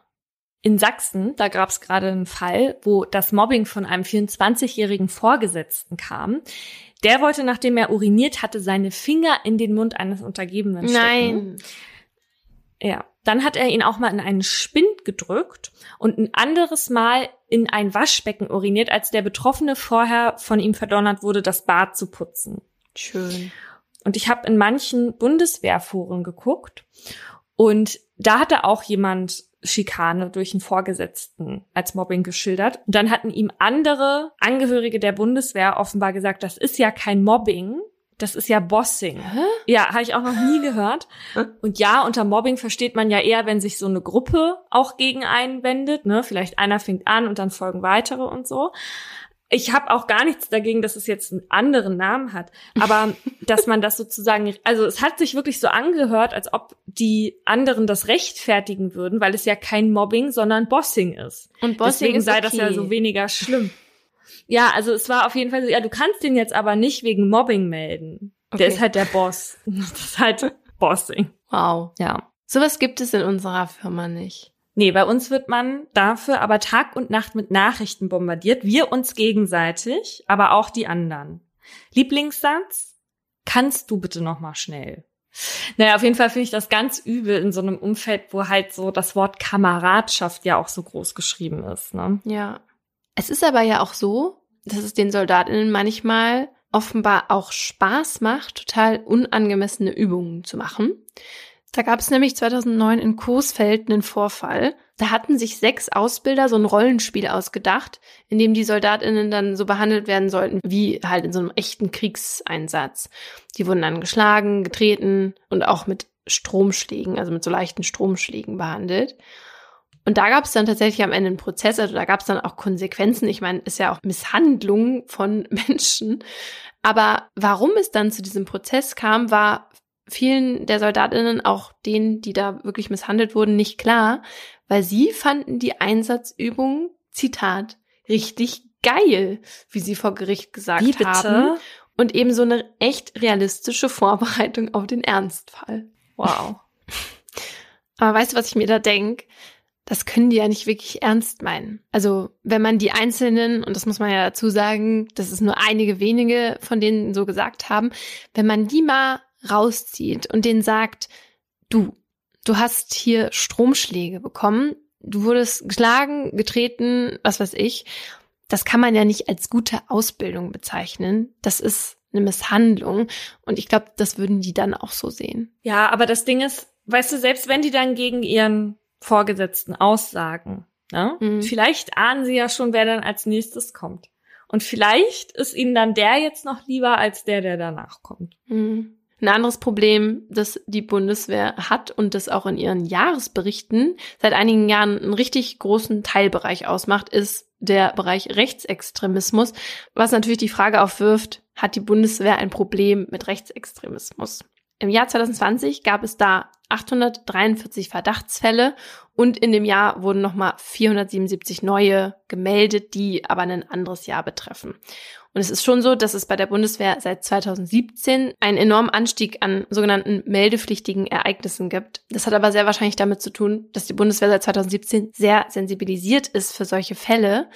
In Sachsen, da gab es gerade einen Fall, wo das Mobbing von einem vierundzwanzigjährigen Vorgesetzten kam. Der wollte, nachdem er uriniert hatte, seine Finger in den Mund eines Untergebenen stecken. Nein. Ja. Dann hat er ihn auch mal in einen Spind gedrückt und ein anderes Mal in ein Waschbecken uriniert, als der Betroffene vorher von ihm verdonnert wurde, das Bad zu putzen. Schön. Und ich habe in manchen Bundeswehrforen geguckt und da hatte auch jemand Schikane durch einen Vorgesetzten als Mobbing geschildert. Und dann hatten ihm andere Angehörige der Bundeswehr offenbar gesagt, das ist ja kein Mobbing. Das ist ja Bossing. Hä? Ja, habe ich auch noch nie gehört. Und ja, unter Mobbing versteht man ja eher, wenn sich so eine Gruppe auch gegen einen wendet. Ne? Vielleicht einer fängt an und dann folgen weitere und so. Ich habe auch gar nichts dagegen, dass es jetzt einen anderen Namen hat. Aber dass man das sozusagen, also es hat sich wirklich so angehört, als ob die anderen das rechtfertigen würden, weil es ja kein Mobbing, sondern Bossing ist. Und Bossing Deswegen ist sei okay. das ja so weniger schlimm. Ja, also es war auf jeden Fall so, ja, du kannst den jetzt aber nicht wegen Mobbing melden. Okay. Der ist halt der Boss. Das ist halt Bossing. Wow, ja. Sowas gibt es in unserer Firma nicht. Nee, bei uns wird man dafür aber Tag und Nacht mit Nachrichten bombardiert. Wir uns gegenseitig, aber auch die anderen. Lieblingssatz? Kannst du bitte nochmal schnell? Naja, auf jeden Fall finde ich das ganz übel in so einem Umfeld, wo halt so das Wort Kameradschaft ja auch so groß geschrieben ist, ne? Ja. Es ist aber ja auch so, dass es den SoldatInnen manchmal offenbar auch Spaß macht, total unangemessene Übungen zu machen. Da gab es nämlich zweitausendneun in Coesfeld einen Vorfall. Da hatten sich sechs Ausbilder so ein Rollenspiel ausgedacht, in dem die SoldatInnen dann so behandelt werden sollten, wie halt in so einem echten Kriegseinsatz. Die wurden dann geschlagen, getreten und auch mit Stromschlägen, also mit so leichten Stromschlägen behandelt. Und da gab es dann tatsächlich am Ende einen Prozess, also da gab es dann auch Konsequenzen. Ich meine, ist ja auch Misshandlung von Menschen. Aber warum es dann zu diesem Prozess kam, war vielen der SoldatInnen, auch denen, die da wirklich misshandelt wurden, nicht klar, weil sie fanden die Einsatzübung, Zitat, richtig geil, wie sie vor Gericht gesagt wie bitte? Haben. Und eben so eine echt realistische Vorbereitung auf den Ernstfall. Wow. Aber weißt du, was ich mir da denke? Das können die ja nicht wirklich ernst meinen. Also wenn man die Einzelnen, und das muss man ja dazu sagen, das ist nur einige wenige von denen so gesagt haben, wenn man die mal rauszieht und denen sagt, du, du hast hier Stromschläge bekommen, du wurdest geschlagen, getreten, was weiß ich, das kann man ja nicht als gute Ausbildung bezeichnen. Das ist eine Misshandlung und ich glaube, das würden die dann auch so sehen. Ja, aber das Ding ist, weißt du, selbst wenn die dann gegen ihren Vorgesetzten aussagen. Ne? Mhm. Vielleicht ahnen sie ja schon, wer dann als nächstes kommt. Und vielleicht ist ihnen dann der jetzt noch lieber als der, der danach kommt. Mhm. Ein anderes Problem, das die Bundeswehr hat und das auch in ihren Jahresberichten seit einigen Jahren einen richtig großen Teilbereich ausmacht, ist der Bereich Rechtsextremismus, was natürlich die Frage aufwirft, hat die Bundeswehr ein Problem mit Rechtsextremismus? Im Jahr zwanzig zwanzig gab es da achthundertdreiundvierzig Verdachtsfälle und in dem Jahr wurden nochmal vierhundertsiebenundsiebzig neue gemeldet, die aber ein anderes Jahr betreffen. Und es ist schon so, dass es bei der Bundeswehr seit zweitausendsiebzehn einen enormen Anstieg an sogenannten meldepflichtigen Ereignissen gibt. Das hat aber sehr wahrscheinlich damit zu tun, dass die Bundeswehr seit zweitausendsiebzehn sehr sensibilisiert ist für solche Fälle.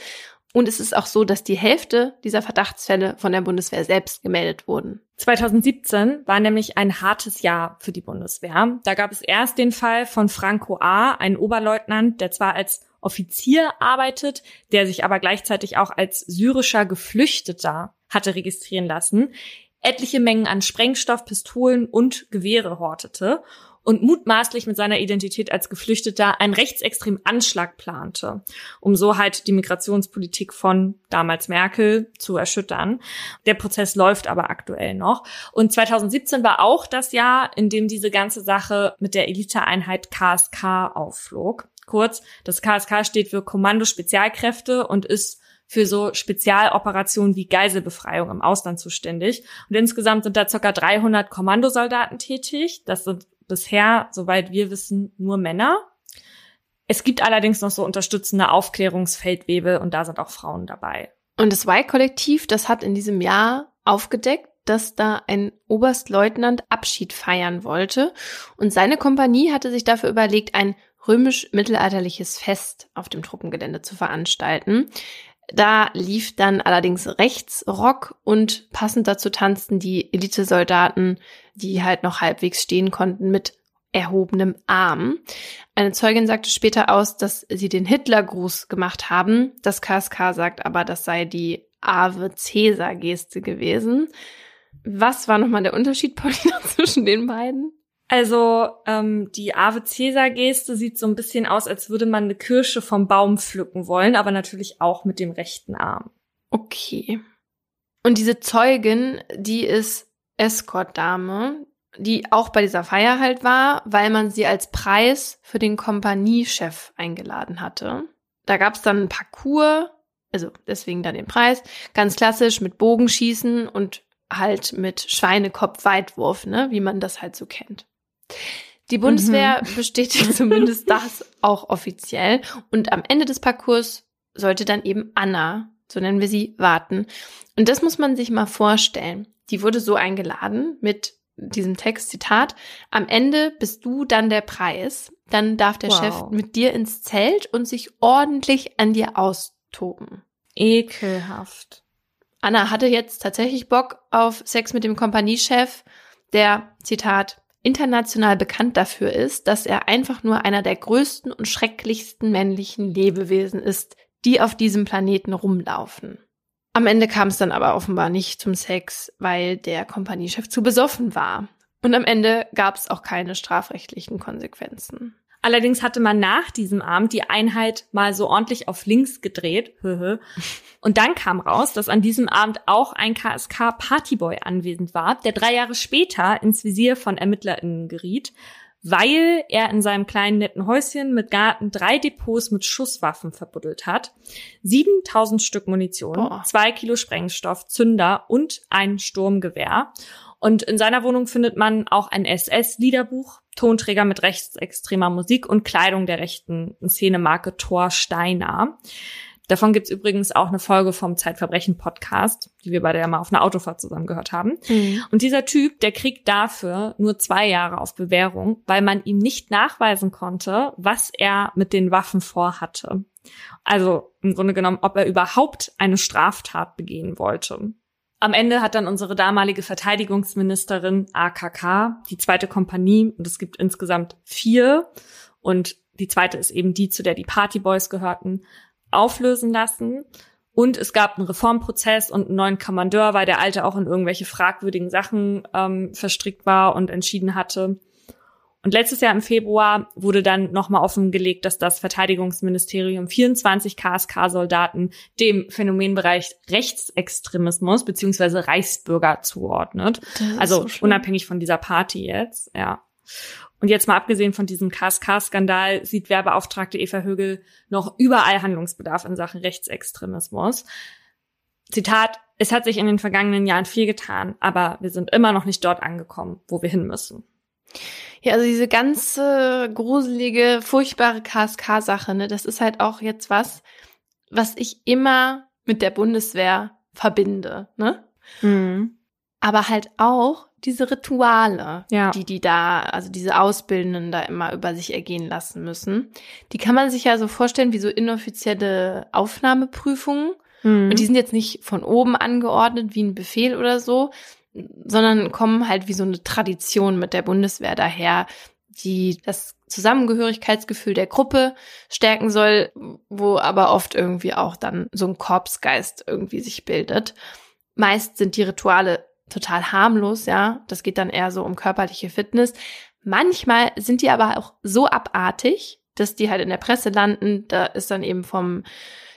Und es ist auch so, dass die Hälfte dieser Verdachtsfälle von der Bundeswehr selbst gemeldet wurden. zweitausendsiebzehn war nämlich ein hartes Jahr für die Bundeswehr. Da gab es erst den Fall von Franco A., einem Oberleutnant, der zwar als Offizier arbeitet, der sich aber gleichzeitig auch als syrischer Geflüchteter hatte registrieren lassen, etliche Mengen an Sprengstoff, Pistolen und Gewehre hortete und mutmaßlich mit seiner Identität als Geflüchteter einen rechtsextremen Anschlag plante, um so halt die Migrationspolitik von damals Merkel zu erschüttern. Der Prozess läuft aber aktuell noch. Und zweitausendsiebzehn war auch das Jahr, in dem diese ganze Sache mit der Eliteeinheit K S K aufflog. Kurz, das K S K steht für Kommando Spezialkräfte und ist für so Spezialoperationen wie Geiselbefreiung im Ausland zuständig. Und insgesamt sind da ca. dreihundert Kommandosoldaten tätig. Das sind bisher, soweit wir wissen, nur Männer. Es gibt allerdings noch so unterstützende Aufklärungsfeldwebel und da sind auch Frauen dabei. Und das Y-Kollektiv, das hat in diesem Jahr aufgedeckt, dass da ein Oberstleutnant Abschied feiern wollte. Und seine Kompanie hatte sich dafür überlegt, ein römisch-mittelalterliches Fest auf dem Truppengelände zu veranstalten. Da lief dann allerdings Rechtsrock und passend dazu tanzten die Elitesoldaten, die halt noch halbwegs stehen konnten, mit erhobenem Arm. Eine Zeugin sagte später aus, dass sie den Hitlergruß gemacht haben. Das K S K sagt aber, das sei die Ave-Cäsar-Geste gewesen. Was war nochmal der Unterschied, Paulina, zwischen den beiden? Also ähm, die Ave-Cäsar-Geste sieht so ein bisschen aus, als würde man eine Kirsche vom Baum pflücken wollen, aber natürlich auch mit dem rechten Arm. Okay. Und diese Zeugin, die ist Escort-Dame, die auch bei dieser Feier halt war, weil man sie als Preis für den Kompaniechef eingeladen hatte. Da gab es dann einen Parcours, also deswegen dann den Preis, ganz klassisch mit Bogenschießen und halt mit Schweinekopf-Weitwurf, ne, wie man das halt so kennt. Die Bundeswehr mhm. bestätigt zumindest das auch offiziell. Und am Ende des Parcours sollte dann eben Anna so nennen wir sie, warten. Und das muss man sich mal vorstellen. Die wurde so eingeladen mit diesem Text, Zitat, am Ende bist du dann der Preis, dann darf der wow. Chef mit dir ins Zelt und sich ordentlich an dir austoben. Ekelhaft. Anna hatte jetzt tatsächlich Bock auf Sex mit dem Kompaniechef, der, Zitat, international bekannt dafür ist, dass er einfach nur einer der größten und schrecklichsten männlichen Lebewesen ist, die auf diesem Planeten rumlaufen. Am Ende kam es dann aber offenbar nicht zum Sex, weil der Kompaniechef zu besoffen war. Und am Ende gab es auch keine strafrechtlichen Konsequenzen. Allerdings hatte man nach diesem Abend die Einheit mal so ordentlich auf links gedreht. Und dann kam raus, dass an diesem Abend auch ein K S K-Partyboy anwesend war, der drei Jahre später ins Visier von ErmittlerInnen geriet, weil er in seinem kleinen netten Häuschen mit Garten drei Depots mit Schusswaffen verbuddelt hat, siebentausend Stück Munition, oh. zwei Kilo Sprengstoff, Zünder und ein Sturmgewehr. Und in seiner Wohnung findet man auch ein S S-Liederbuch, Tonträger mit rechtsextremer Musik und Kleidung der rechten Szenemarke Thor Steiner. Davon gibt's übrigens auch eine Folge vom Zeitverbrechen-Podcast, die wir beide ja mal auf einer Autofahrt zusammen gehört haben. Mhm. Und dieser Typ, der kriegt dafür nur zwei Jahre auf Bewährung, weil man ihm nicht nachweisen konnte, was er mit den Waffen vorhatte. Also im Grunde genommen, ob er überhaupt eine Straftat begehen wollte. Am Ende hat dann unsere damalige Verteidigungsministerin A K K, die zweite Kompanie, und es gibt insgesamt vier, und die zweite ist eben die, zu der die Partyboys gehörten, auflösen lassen. Und es gab einen Reformprozess und einen neuen Kommandeur, weil der alte auch in irgendwelche fragwürdigen Sachen ähm, verstrickt war und entschieden hatte. Und letztes Jahr im Februar wurde dann nochmal offengelegt, dass das Verteidigungsministerium vierundzwanzig K S K-Soldaten dem Phänomenbereich Rechtsextremismus bzw. Reichsbürger zuordnet. Also so unabhängig von dieser Party jetzt, ja. Und jetzt mal abgesehen von diesem K S K-Skandal sieht Wehrbeauftragte Eva Högel noch überall Handlungsbedarf in Sachen Rechtsextremismus. Zitat, es hat sich in den vergangenen Jahren viel getan, aber wir sind immer noch nicht dort angekommen, wo wir hin müssen. Ja, also diese ganze gruselige, furchtbare K S K-Sache, ne, das ist halt auch jetzt was, was ich immer mit der Bundeswehr verbinde, ne? Mhm. Aber halt auch diese Rituale, ja. die die da, also diese Ausbildenden da immer über sich ergehen lassen müssen, die kann man sich ja so vorstellen wie so inoffizielle Aufnahmeprüfungen. Mhm. Und die sind jetzt nicht von oben angeordnet wie ein Befehl oder so, sondern kommen halt wie so eine Tradition mit der Bundeswehr daher, die das Zusammengehörigkeitsgefühl der Gruppe stärken soll, wo aber oft irgendwie auch dann so ein Korpsgeist irgendwie sich bildet. Meist sind die Rituale total harmlos, ja, das geht dann eher so um körperliche Fitness. Manchmal sind die aber auch so abartig, dass die halt in der Presse landen, da ist dann eben vom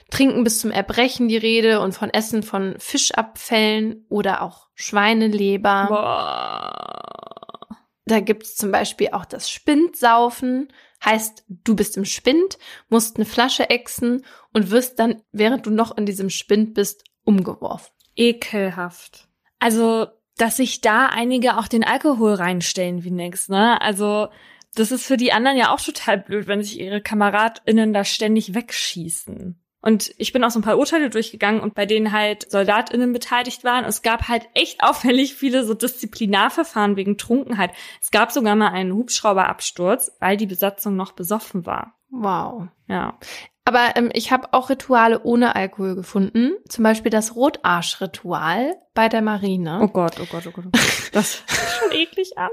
Trinken bis zum Erbrechen die Rede und von Essen von Fischabfällen oder auch Schweineleber. Boah. Da gibt's zum Beispiel auch das Spindsaufen. Heißt, du bist im Spind, musst eine Flasche ächzen und wirst dann, während du noch in diesem Spind bist, umgeworfen. Ekelhaft. Also, dass sich da einige auch den Alkohol reinstellen wie nix, ne? Also, das ist für die anderen ja auch total blöd, wenn sich ihre KameradInnen da ständig wegschießen. Und ich bin auch so ein paar Urteile durchgegangen und bei denen halt SoldatInnen beteiligt waren. Und es gab halt echt auffällig viele so Disziplinarverfahren wegen Trunkenheit. Es gab sogar mal einen Hubschrauberabsturz, weil die Besatzung noch besoffen war. Wow. Ja. Aber ähm, ich habe auch Rituale ohne Alkohol gefunden. Zum Beispiel das Rotarsch-Ritual bei der Marine. Oh Gott, oh Gott, oh Gott. Oh Gott. Das ist schon eklig an.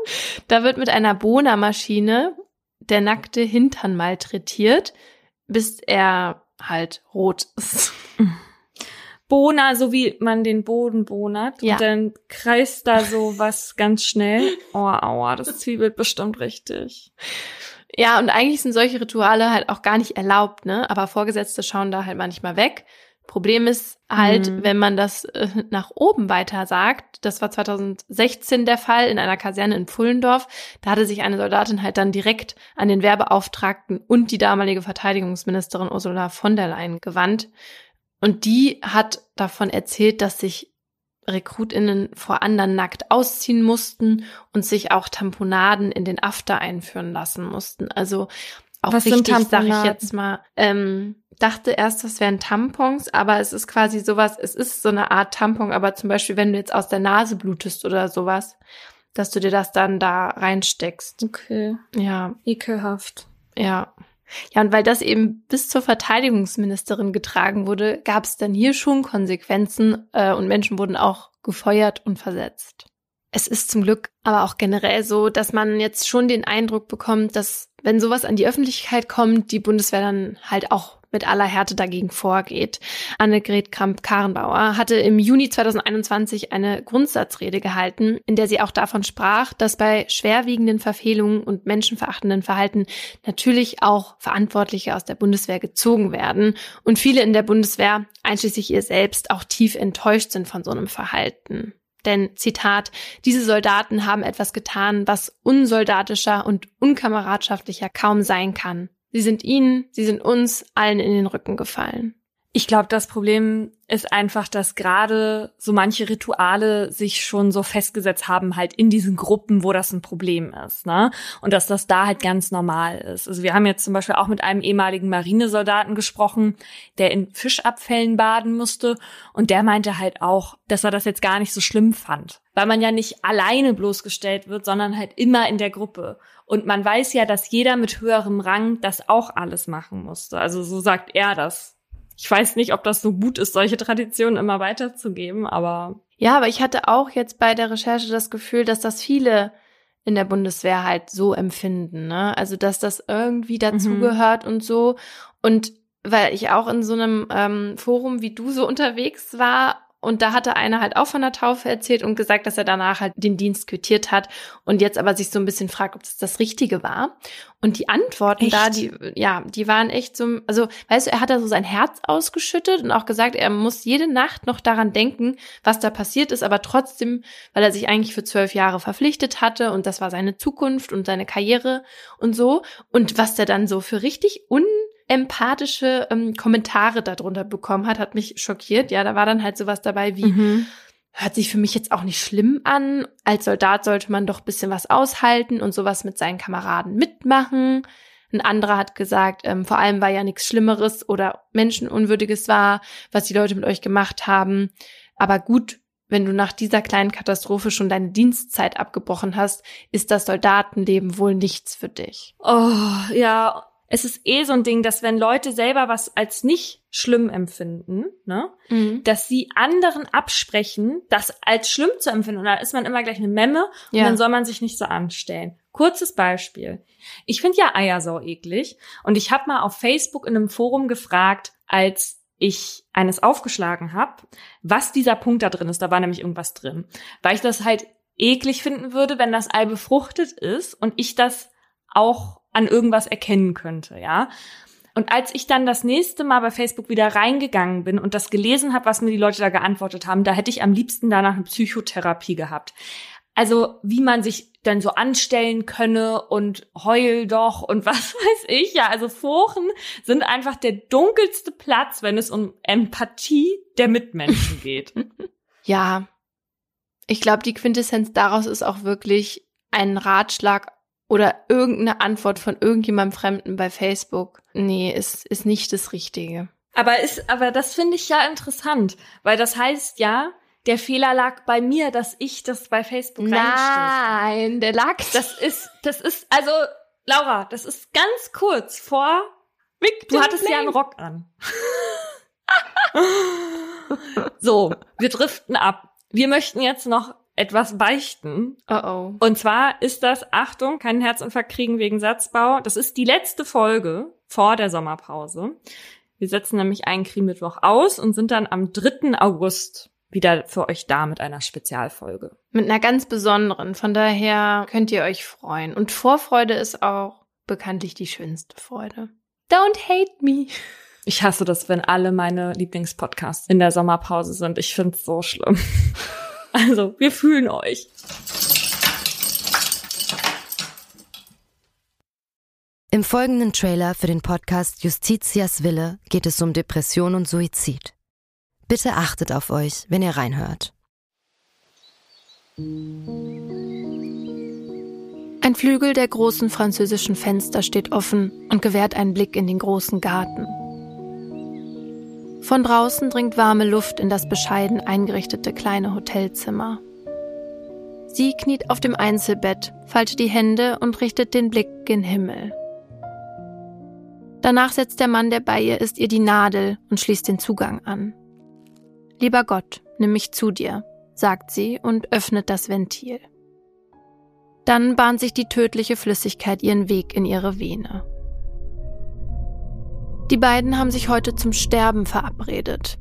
Da wird mit einer Bohnermaschine der nackte Hintern malträtiert, bis er halt rot ist. Bohner, so wie man den Boden bohnert. Ja. Und dann kreist da so was ganz schnell. Oh, aua, das zwiebelt bestimmt richtig. Ja, und eigentlich sind solche Rituale halt auch gar nicht erlaubt, ne? Aber Vorgesetzte schauen da halt manchmal weg. Problem ist halt, mhm. wenn man das äh, nach oben weiter sagt, das war zweitausendsechzehn der Fall in einer Kaserne in Pfullendorf, da hatte sich eine Soldatin halt dann direkt an den Wehrbeauftragten und die damalige Verteidigungsministerin Ursula von der Leyen gewandt. Und die hat davon erzählt, dass sich RekrutInnen vor anderen nackt ausziehen mussten und sich auch Tamponaden in den After einführen lassen mussten. Also auch was richtig, sag ich jetzt mal, ähm, dachte erst, das wären Tampons, aber es ist quasi sowas, es ist so eine Art Tampon, aber zum Beispiel, wenn du jetzt aus der Nase blutest oder sowas, dass du dir das dann da reinsteckst. Okay. Ja. Ekelhaft. Ja. Ja, und weil das eben bis zur Verteidigungsministerin getragen wurde, gab es dann hier schon Konsequenzen äh, und Menschen wurden auch gefeuert und versetzt. Es ist zum Glück aber auch generell so, dass man jetzt schon den Eindruck bekommt, dass, wenn sowas an die Öffentlichkeit kommt, die Bundeswehr dann halt auch mit aller Härte dagegen vorgeht. Annegret Kramp-Karrenbauer hatte im Juni zweitausendeinundzwanzig eine Grundsatzrede gehalten, in der sie auch davon sprach, dass bei schwerwiegenden Verfehlungen und menschenverachtenden Verhalten natürlich auch Verantwortliche aus der Bundeswehr gezogen werden und viele in der Bundeswehr, einschließlich ihr selbst, auch tief enttäuscht sind von so einem Verhalten. Denn, Zitat, diese Soldaten haben etwas getan, was unsoldatischer und unkameradschaftlicher kaum sein kann. Sie sind ihnen, sie sind uns allen in den Rücken gefallen. Ich glaube, das Problem ist einfach, dass gerade so manche Rituale sich schon so festgesetzt haben, halt in diesen Gruppen, wo das ein Problem ist, ne? Und dass das da halt ganz normal ist. Also wir haben jetzt zum Beispiel auch mit einem ehemaligen Marinesoldaten gesprochen, der in Fischabfällen baden musste. Und der meinte halt auch, dass er das jetzt gar nicht so schlimm fand. Weil man ja nicht alleine bloßgestellt wird, sondern halt immer in der Gruppe. Und man weiß ja, dass jeder mit höherem Rang das auch alles machen musste. Also so sagt er das. Ich weiß nicht, ob das so gut ist, solche Traditionen immer weiterzugeben, aber... Ja, aber ich hatte auch jetzt bei der Recherche das Gefühl, dass das viele in der Bundeswehr halt so empfinden, ne? Also, dass das irgendwie dazugehört mhm. und so. Und weil ich auch in so einem ähm, Forum wie du so unterwegs war und da hatte einer halt auch von der Taufe erzählt und gesagt, dass er danach halt den Dienst quittiert hat und jetzt aber sich so ein bisschen fragt, ob das das Richtige war. Und die Antworten echt? da, die ja, die waren echt so, also weißt du, er hat da so sein Herz ausgeschüttet und auch gesagt, er muss jede Nacht noch daran denken, was da passiert ist, aber trotzdem, weil er sich eigentlich für zwölf Jahre verpflichtet hatte und das war seine Zukunft und seine Karriere und so. Und was der dann so für richtig un empathische ähm, Kommentare darunter bekommen hat, hat mich schockiert. Ja, da war dann halt sowas dabei wie, mhm. hört sich für mich jetzt auch nicht schlimm an. Als Soldat sollte man doch ein bisschen was aushalten und sowas mit seinen Kameraden mitmachen. Ein anderer hat gesagt, ähm, vor allem war ja nichts Schlimmeres oder Menschenunwürdiges war, was die Leute mit euch gemacht haben. Aber gut, wenn du nach dieser kleinen Katastrophe schon deine Dienstzeit abgebrochen hast, ist das Soldatenleben wohl nichts für dich. Oh, ja. Es ist eh so ein Ding, dass wenn Leute selber was als nicht schlimm empfinden, ne, mhm. dass sie anderen absprechen, das als schlimm zu empfinden. Und da ist man immer gleich eine Memme und ja. dann soll man sich nicht so anstellen. Kurzes Beispiel. Ich finde ja Eiersau eklig. Und ich habe mal auf Facebook in einem Forum gefragt, als ich eines aufgeschlagen habe, was dieser Punkt da drin ist. Da war nämlich irgendwas drin. Weil ich das halt eklig finden würde, wenn das Ei befruchtet ist und ich das auch an irgendwas erkennen könnte, ja. Und als ich dann das nächste Mal bei Facebook wieder reingegangen bin und das gelesen habe, was mir die Leute da geantwortet haben, da hätte ich am liebsten danach eine Psychotherapie gehabt. Also wie man sich dann so anstellen könne und heul doch und was weiß ich. Ja, also Foren sind einfach der dunkelste Platz, wenn es um Empathie der Mitmenschen geht. Ja, ich glaube, die Quintessenz daraus ist auch wirklich ein Ratschlag oder irgendeine Antwort von irgendjemandem Fremden bei Facebook. Nee, ist, ist nicht das Richtige. Aber ist, aber das finde ich ja interessant, weil das heißt ja, der Fehler lag bei mir, dass ich das bei Facebook reinstieß. Nein, der lag. Das ist, das ist, also, Laura, das ist ganz kurz vor, Victim du hattest Name. Ja einen Rock an. So, wir driften ab. Wir möchten jetzt noch etwas beichten. Oh oh. Und zwar ist das, Achtung, keinen Herzinfarkt kriegen wegen Satzbau. Das ist die letzte Folge vor der Sommerpause. Wir setzen nämlich einen Krimi-Mittwoch aus und sind dann am dritten August wieder für euch da mit einer Spezialfolge. Mit einer ganz besonderen. Von daher könnt ihr euch freuen. Und Vorfreude ist auch bekanntlich die schönste Freude. Don't hate me. Ich hasse das, wenn alle meine Lieblingspodcasts in der Sommerpause sind. Ich find's so schlimm. Also, wir fühlen euch. Im folgenden Trailer für den Podcast Justitias Wille geht es um Depression und Suizid. Bitte achtet auf euch, wenn ihr reinhört. Ein Flügel der großen französischen Fenster steht offen und gewährt einen Blick in den großen Garten. Von draußen dringt warme Luft in das bescheiden eingerichtete kleine Hotelzimmer. Sie kniet auf dem Einzelbett, faltet die Hände und richtet den Blick gen Himmel. Danach setzt der Mann, der bei ihr ist, ihr die Nadel und schließt den Zugang an. »Lieber Gott, nimm mich zu dir«, sagt sie und öffnet das Ventil. Dann bahnt sich die tödliche Flüssigkeit ihren Weg in ihre Vene. Die beiden haben sich heute zum Sterben verabredet.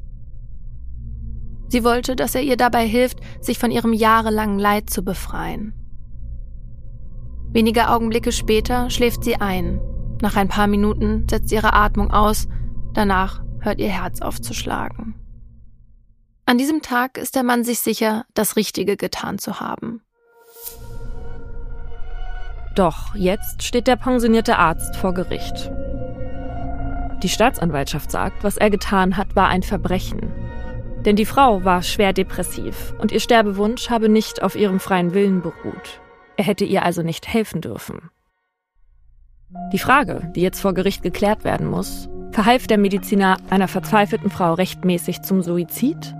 Sie wollte, dass er ihr dabei hilft, sich von ihrem jahrelangen Leid zu befreien. Wenige Augenblicke später schläft sie ein. Nach ein paar Minuten setzt ihre Atmung aus, danach hört ihr Herz auf zu schlagen. An diesem Tag ist der Mann sich sicher, das Richtige getan zu haben. Doch jetzt steht der pensionierte Arzt vor Gericht. Die Staatsanwaltschaft sagt, was er getan hat, war ein Verbrechen. Denn die Frau war schwer depressiv und ihr Sterbewunsch habe nicht auf ihrem freien Willen beruht. Er hätte ihr also nicht helfen dürfen. Die Frage, die jetzt vor Gericht geklärt werden muss, verhalf der Mediziner einer verzweifelten Frau rechtmäßig zum Suizid?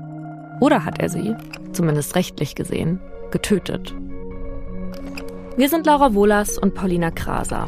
Oder hat er sie, zumindest rechtlich gesehen, getötet? Wir sind Laura Wohlers und Paulina Krasa.